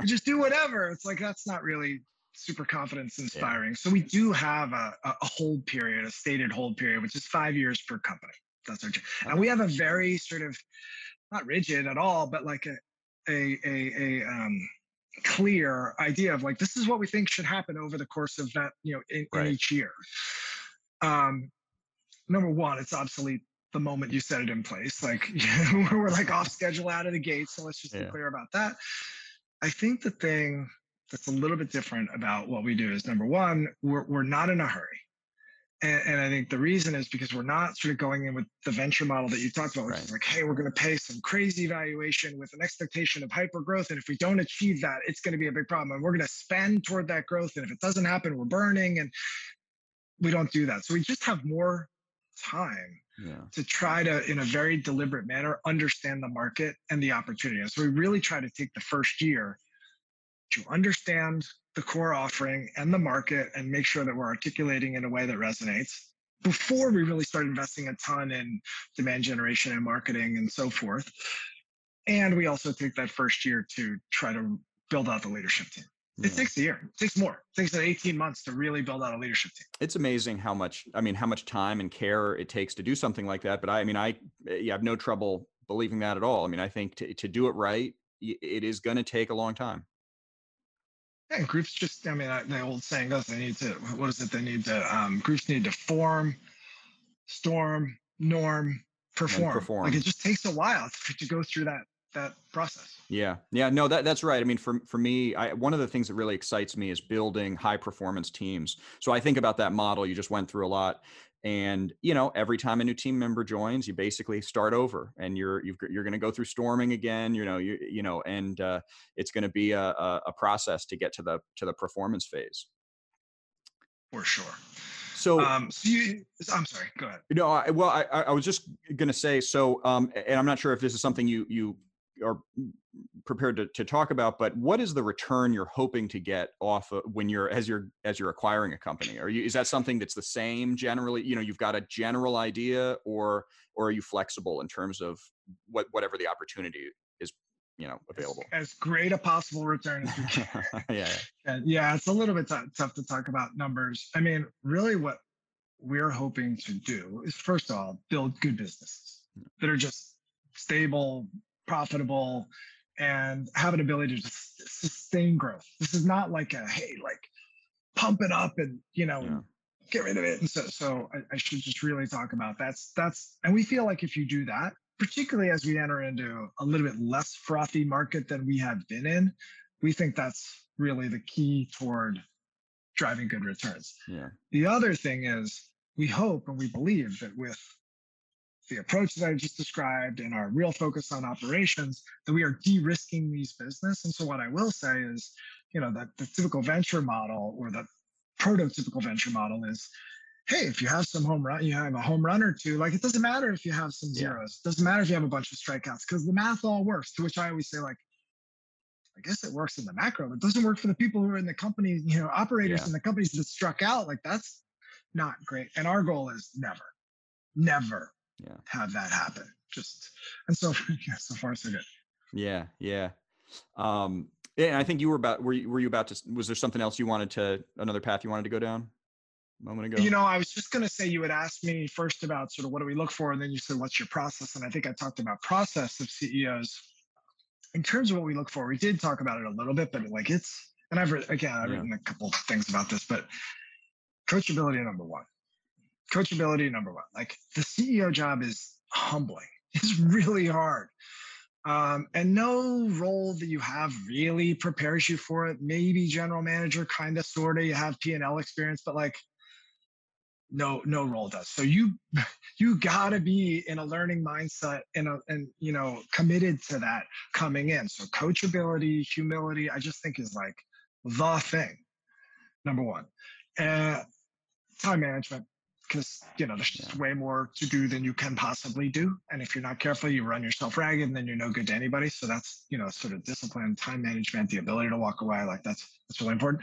we just do whatever. It's like that's not really super confidence inspiring. Yeah. So we do have a, a hold period, a stated hold period, which is five years per company. That's our, and we have a very sort of not rigid at all, but like a a a, a um, clear idea of like this is what we think should happen over the course of that you know in, right. in each year. Um, number one, it's obsolete the moment you set it in place. Like you know, we're like off schedule out of the gate, so let's just yeah. be clear about that. I think the thing that's a little bit different about what we do is, number one, we're, we're not in a hurry. And, and I think the reason is because we're not sort of going in with the venture model that you talked about, which right. is like, hey, we're going to pay some crazy valuation with an expectation of hyper growth. And if we don't achieve that, it's going to be a big problem. And we're going to spend toward that growth. And if it doesn't happen, we're burning. And we don't do that. So we just have more time yeah. to try to, in a very deliberate manner, understand the market and the opportunity. And so we really try to take the first year to understand the core offering and the market and make sure that we're articulating in a way that resonates before we really start investing a ton in demand generation and marketing and so forth. And we also take that first year to try to build out the leadership team. It yeah. takes a year, it takes more, it takes eighteen months to really build out a leadership team. It's amazing how much, I mean, how much time and care it takes to do something like that. But I, I mean, I, I have no trouble believing that at all. I mean, I think to, to do it right, it is going to take a long time. Yeah, groups just, I mean, the old saying goes, they need to, what is it? They need to, um, groups need to form, storm, norm, perform. perform. Like it just takes a while to go through that that process. Yeah. Yeah, no, that that's right. I mean, for, for me, I, one of the things that really excites me is building high performance teams. So I think about that model you just went through a lot. And, you know, every time a new team member joins, you basically start over and you're, you've, you're going to go through storming again, you know, you, you know, and uh, it's going to be a, a process to get to the, to the performance phase. For sure. So, um, so you, I'm sorry, go ahead. You know, I, well, I, I was just going to say, so, um, and I'm not sure if this is something you, you are prepared to, to talk about, but what is the return you're hoping to get off of when you're, as you're, as you're acquiring a company? Are you, is that something that's the same generally, you know, you've got a general idea, or, or are you flexible in terms of what, whatever the opportunity is, you know, available? As, as great a possible return as we can. yeah. And yeah. It's a little bit t- tough to talk about numbers. I mean, really what we're hoping to do is, first of all, build good businesses that are just stable, profitable, and have an ability to just sustain growth. This is not like a, hey, like pump it up and, you know, yeah. get rid of it. And so, so I, I should just really talk about that's, that's, and we feel like if you do that, particularly as we enter into a little bit less frothy market than we have been in, we think that's really the key toward driving good returns. Yeah. The other thing is we hope and we believe that with the approach that I just described and our real focus on operations, that we are de-risking these business. And so what I will say is, you know, that the typical venture model or the prototypical venture model is, hey, if you have some home run, you have a home run or two, like it doesn't matter if you have some zeros, yeah. doesn't matter if you have a bunch of strikeouts, because the math all works. To which I always say, like, I guess it works in the macro, but it doesn't work for the people who are in the company, you know, operators yeah. in the companies that struck out. Like that's not great. And our goal is never, never. Yeah. Have that happen. Just and so yeah, so far so good. Yeah, yeah. Um, yeah. I think you were about. Were you, were you about to? Was there something else you wanted to? Another path you wanted to go down? A moment ago. You know, I was just going to say you had asked me first about sort of what do we look for, and then you said what's your process, and I think I talked about process of C E Os. In terms of what we look for, we did talk about it a little bit, but like it's and I've read, again I've yeah. written a couple things about this, but coachability number one. Coachability, number one, like the C E O job is humbling. It's really hard. Um, and no role that you have really prepares you for it. Maybe general manager, kind of, sort of, you have P and L experience, but like no, no role does. So you, you gotta be in a learning mindset and, a, and, you know, committed to that coming in. So coachability, humility, I just think is like the thing, number one. Uh, time management. Because, you know, there's just way more to do than you can possibly do. And if you're not careful, you run yourself ragged and then you're no good to anybody. So that's, you know, sort of discipline, time management, the ability to walk away. Like that's, that's really important.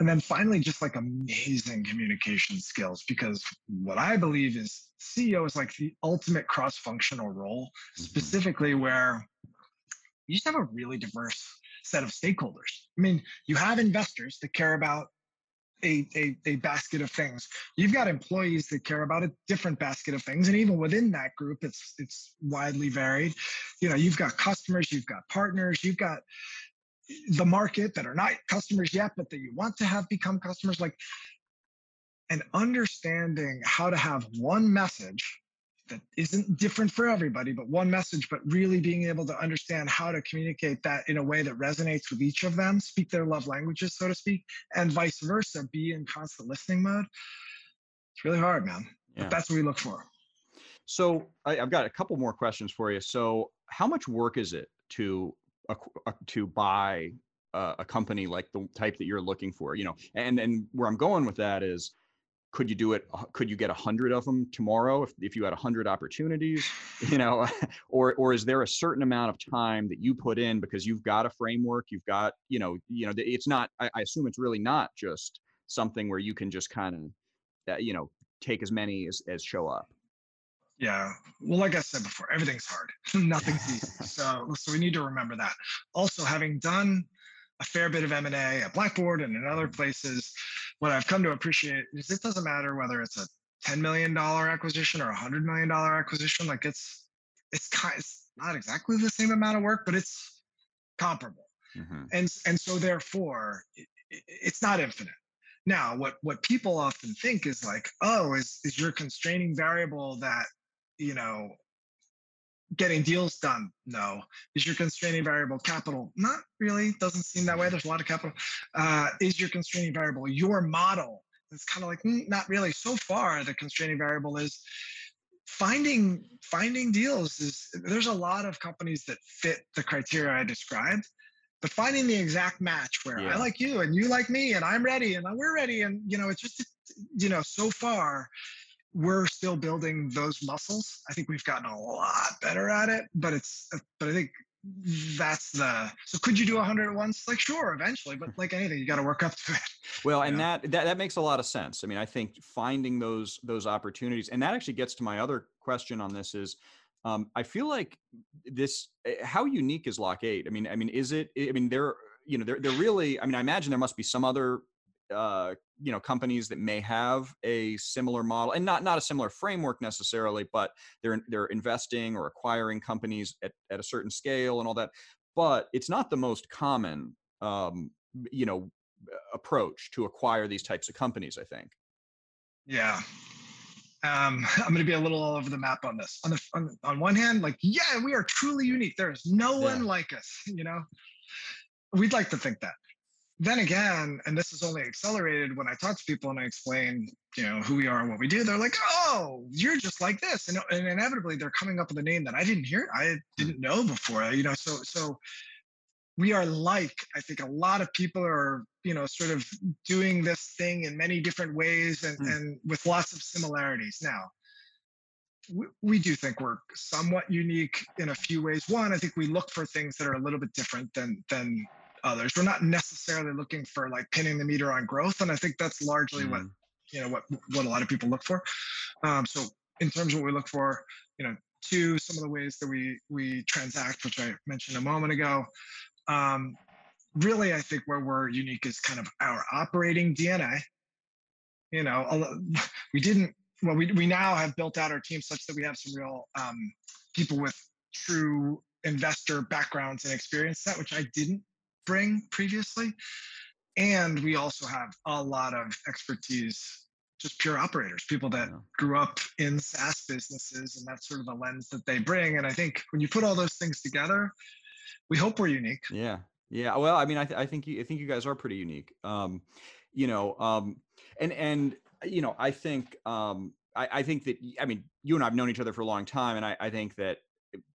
And then finally, just like amazing communication skills, because what I believe is C E O is like the ultimate cross-functional role, specifically where you just have a really diverse set of stakeholders. I mean, you have investors that care about A, a, a basket of things. You've got employees that care about a different basket of things. And even within that group, it's it's widely varied. You know, you've got customers, you've got partners, you've got the market that are not customers yet, but that you want to have become customers. Like, and understanding how to have one message that isn't different for everybody, but one message, but really being able to understand how to communicate that in a way that resonates with each of them, speak their love languages, so to speak, and vice versa, be in constant listening mode. It's really hard, man. Yeah. But that's what we look for. So I, I've got a couple more questions for you. So how much work is it to uh, to buy uh, a company like the type that you're looking for? You know, and and where I'm going with that is, could you do it? Could you get a hundred of them tomorrow if, if you had a hundred opportunities, you know, or, or is there a certain amount of time that you put in because you've got a framework, you've got, you know, you know, it's not, I, I assume it's really not just something where you can just kind of, uh, you know, take as many as, as show up. Yeah. Well, like I said before, everything's hard. Nothing's easy. So, so we need to remember that. Also, having done a fair bit of M and A at Blackboard and in other places, what I've come to appreciate is it doesn't matter whether it's a ten million dollars acquisition or a one hundred million dollars acquisition. Like it's, it's, kind, it's not exactly the same amount of work, but it's comparable. Mm-hmm. And, and so therefore, it, it's not infinite. Now, what, what people often think is like, oh, is, is your constraining variable that, you know, getting deals done? No. Is your constraining variable capital? Not really. Doesn't seem that way. There's a lot of capital. Uh, is your constraining variable your model? It's kind of like, mm, not really. So far, the constraining variable is finding finding deals. Is there's a lot of companies that fit the criteria I described, but finding the exact match where yeah. I like you and you like me and I'm ready and we're ready and you know it's just you know so far. We're still building those muscles. I think we've gotten a lot better at it, but it's, but I think that's the, so could you do a hundred at once? Like, sure, eventually, but like anything, you got to work up to it. Well, and that, that, that makes a lot of sense. I mean, I think finding those, those opportunities, and that actually gets to my other question on this is, um, I feel like this, how unique is Lock eight? I mean, I mean, is it, I mean, they're, you know, they're, they're really, I mean, I imagine there must be some other uh, you know, companies that may have a similar model and not, not a similar framework necessarily, but they're, they're investing or acquiring companies at, at a certain scale and all that, but it's not the most common, um, you know, approach to acquire these types of companies, I think. Yeah. Um, I'm going to be a little all over the map on this. On the, on, on one hand, like, yeah, we are truly unique. There is no yeah. one like us, you know, we'd like to think that. Then again, and this is only accelerated when I talk to people and I explain, you know, who we are and what we do, they're like, oh, you're just like this. And, and inevitably they're coming up with a name that I didn't hear, I didn't know before, you know, so, so we are like, I think a lot of people are, you know, sort of doing this thing in many different ways and, mm. and with lots of similarities. Now, we, we do think we're somewhat unique in a few ways. One, I think we look for things that are a little bit different than, than, others. We're not necessarily looking for like pinning the meter on growth. And I think that's largely mm. what, you know, what, what a lot of people look for. Um, so in terms of what we look for, you know, two, some of the ways that we, we transact, which I mentioned a moment ago, um, really, I think where we're unique is kind of our operating D N A. You know, we didn't, well, we, we now have built out our team such that we have some real um, people with true investor backgrounds and experience set, which I didn't bring previously. And we also have a lot of expertise, just pure operators, people that yeah. grew up in SaaS businesses, and that's sort of the lens that they bring. And I think when you put all those things together, we hope we're unique. Yeah. Yeah. Well, I mean, I, th I think you, I think you guys are pretty unique. Um, you know, um, and, and, you know, I think, um, I, I think that, I mean, you and I've known each other for a long time. And I, I think that,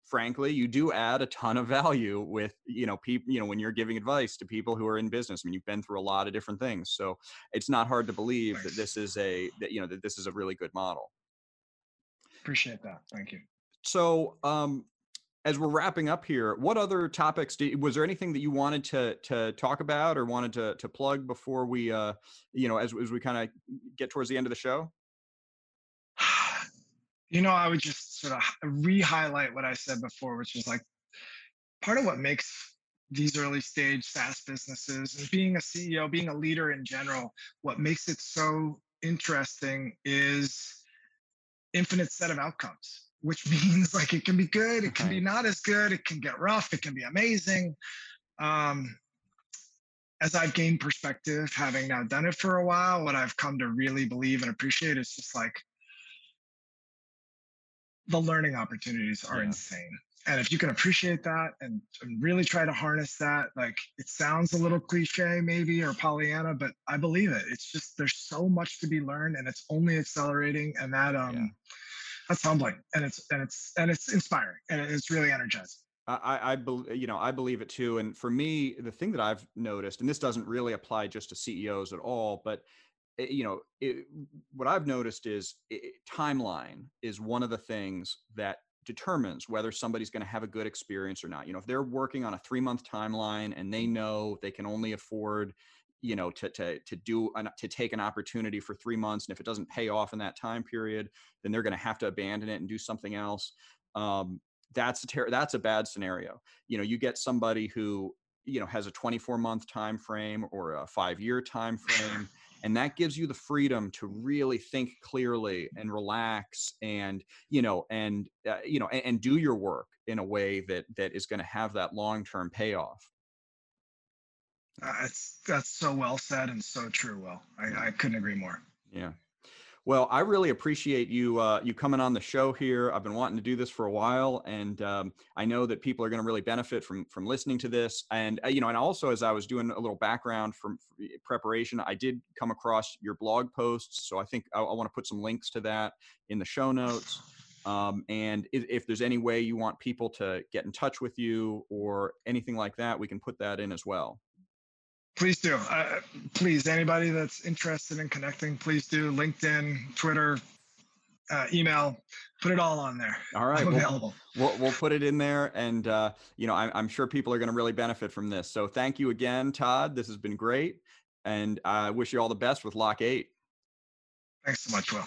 frankly, you do add a ton of value with, you know, people, you know, when you're giving advice to people who are in business. I mean, you've been through a lot of different things. So it's not hard to believe Thanks. that this is a, that, you know, that this is a really good model. Appreciate that. Thank you. So um, as we're wrapping up here, what other topics, did, was there anything that you wanted to, to talk about or wanted to, to plug before we, uh, you know, as, as we kind of get towards the end of the show? You know, I would just sort of re-highlight what I said before, which is like part of what makes these early stage SaaS businesses and being a C E O, being a leader in general, what makes it so interesting is infinite set of outcomes, which means like it can be good, it can be not as good, it can get rough, it can be amazing. Um, as I've gained perspective, having now done it for a while, what I've come to really believe and appreciate is just like, the learning opportunities are yeah. insane. And if you can appreciate that and, and really try to harness that, like it sounds a little cliche maybe or Pollyanna, but I believe it. It's just, there's so much to be learned and it's only accelerating. And that, um, yeah. that's humbling and it's, and it's, and it's inspiring and it's really energizing. I, I believe, you know, I believe it too. And for me, the thing that I've noticed, and this doesn't really apply just to C E Os at all, but you know, it, what I've noticed is it, timeline is one of the things that determines whether somebody's going to have a good experience or not. You know, if they're working on a three-month timeline and they know they can only afford, you know, to to to do an, to take an opportunity for three months, and if it doesn't pay off in that time period, then they're going to have to abandon it and do something else. Um, that's a ter- that's a bad scenario. You know, you get somebody who you know has a twenty-four month time frame or a five-year time frame. And that gives you the freedom to really think clearly and relax and, you know, and, uh, you know, and, and do your work in a way that, that is going to have that long-term payoff. Uh, it's, that's so well said and so true. Well, I, I couldn't agree more. Yeah. Well, I really appreciate you uh, you coming on the show here. I've been wanting to do this for a while, and um, I know that people are going to really benefit from from listening to this. And uh, you know, and also as I was doing a little background from preparation, I did come across your blog posts, so I think I, I want to put some links to that in the show notes. Um, and if, if there's any way you want people to get in touch with you or anything like that, we can put that in as well. Please do. Uh, please, anybody that's interested in connecting, please do. LinkedIn, Twitter, uh, email, put it all on there. All right. I'm available. We'll, we'll, we'll put it in there. And, uh, you know, I'm, I'm sure people are going to really benefit from this. So thank you again, Todd. This has been great. And I wish you all the best with Lock eight. Thanks so much, Will.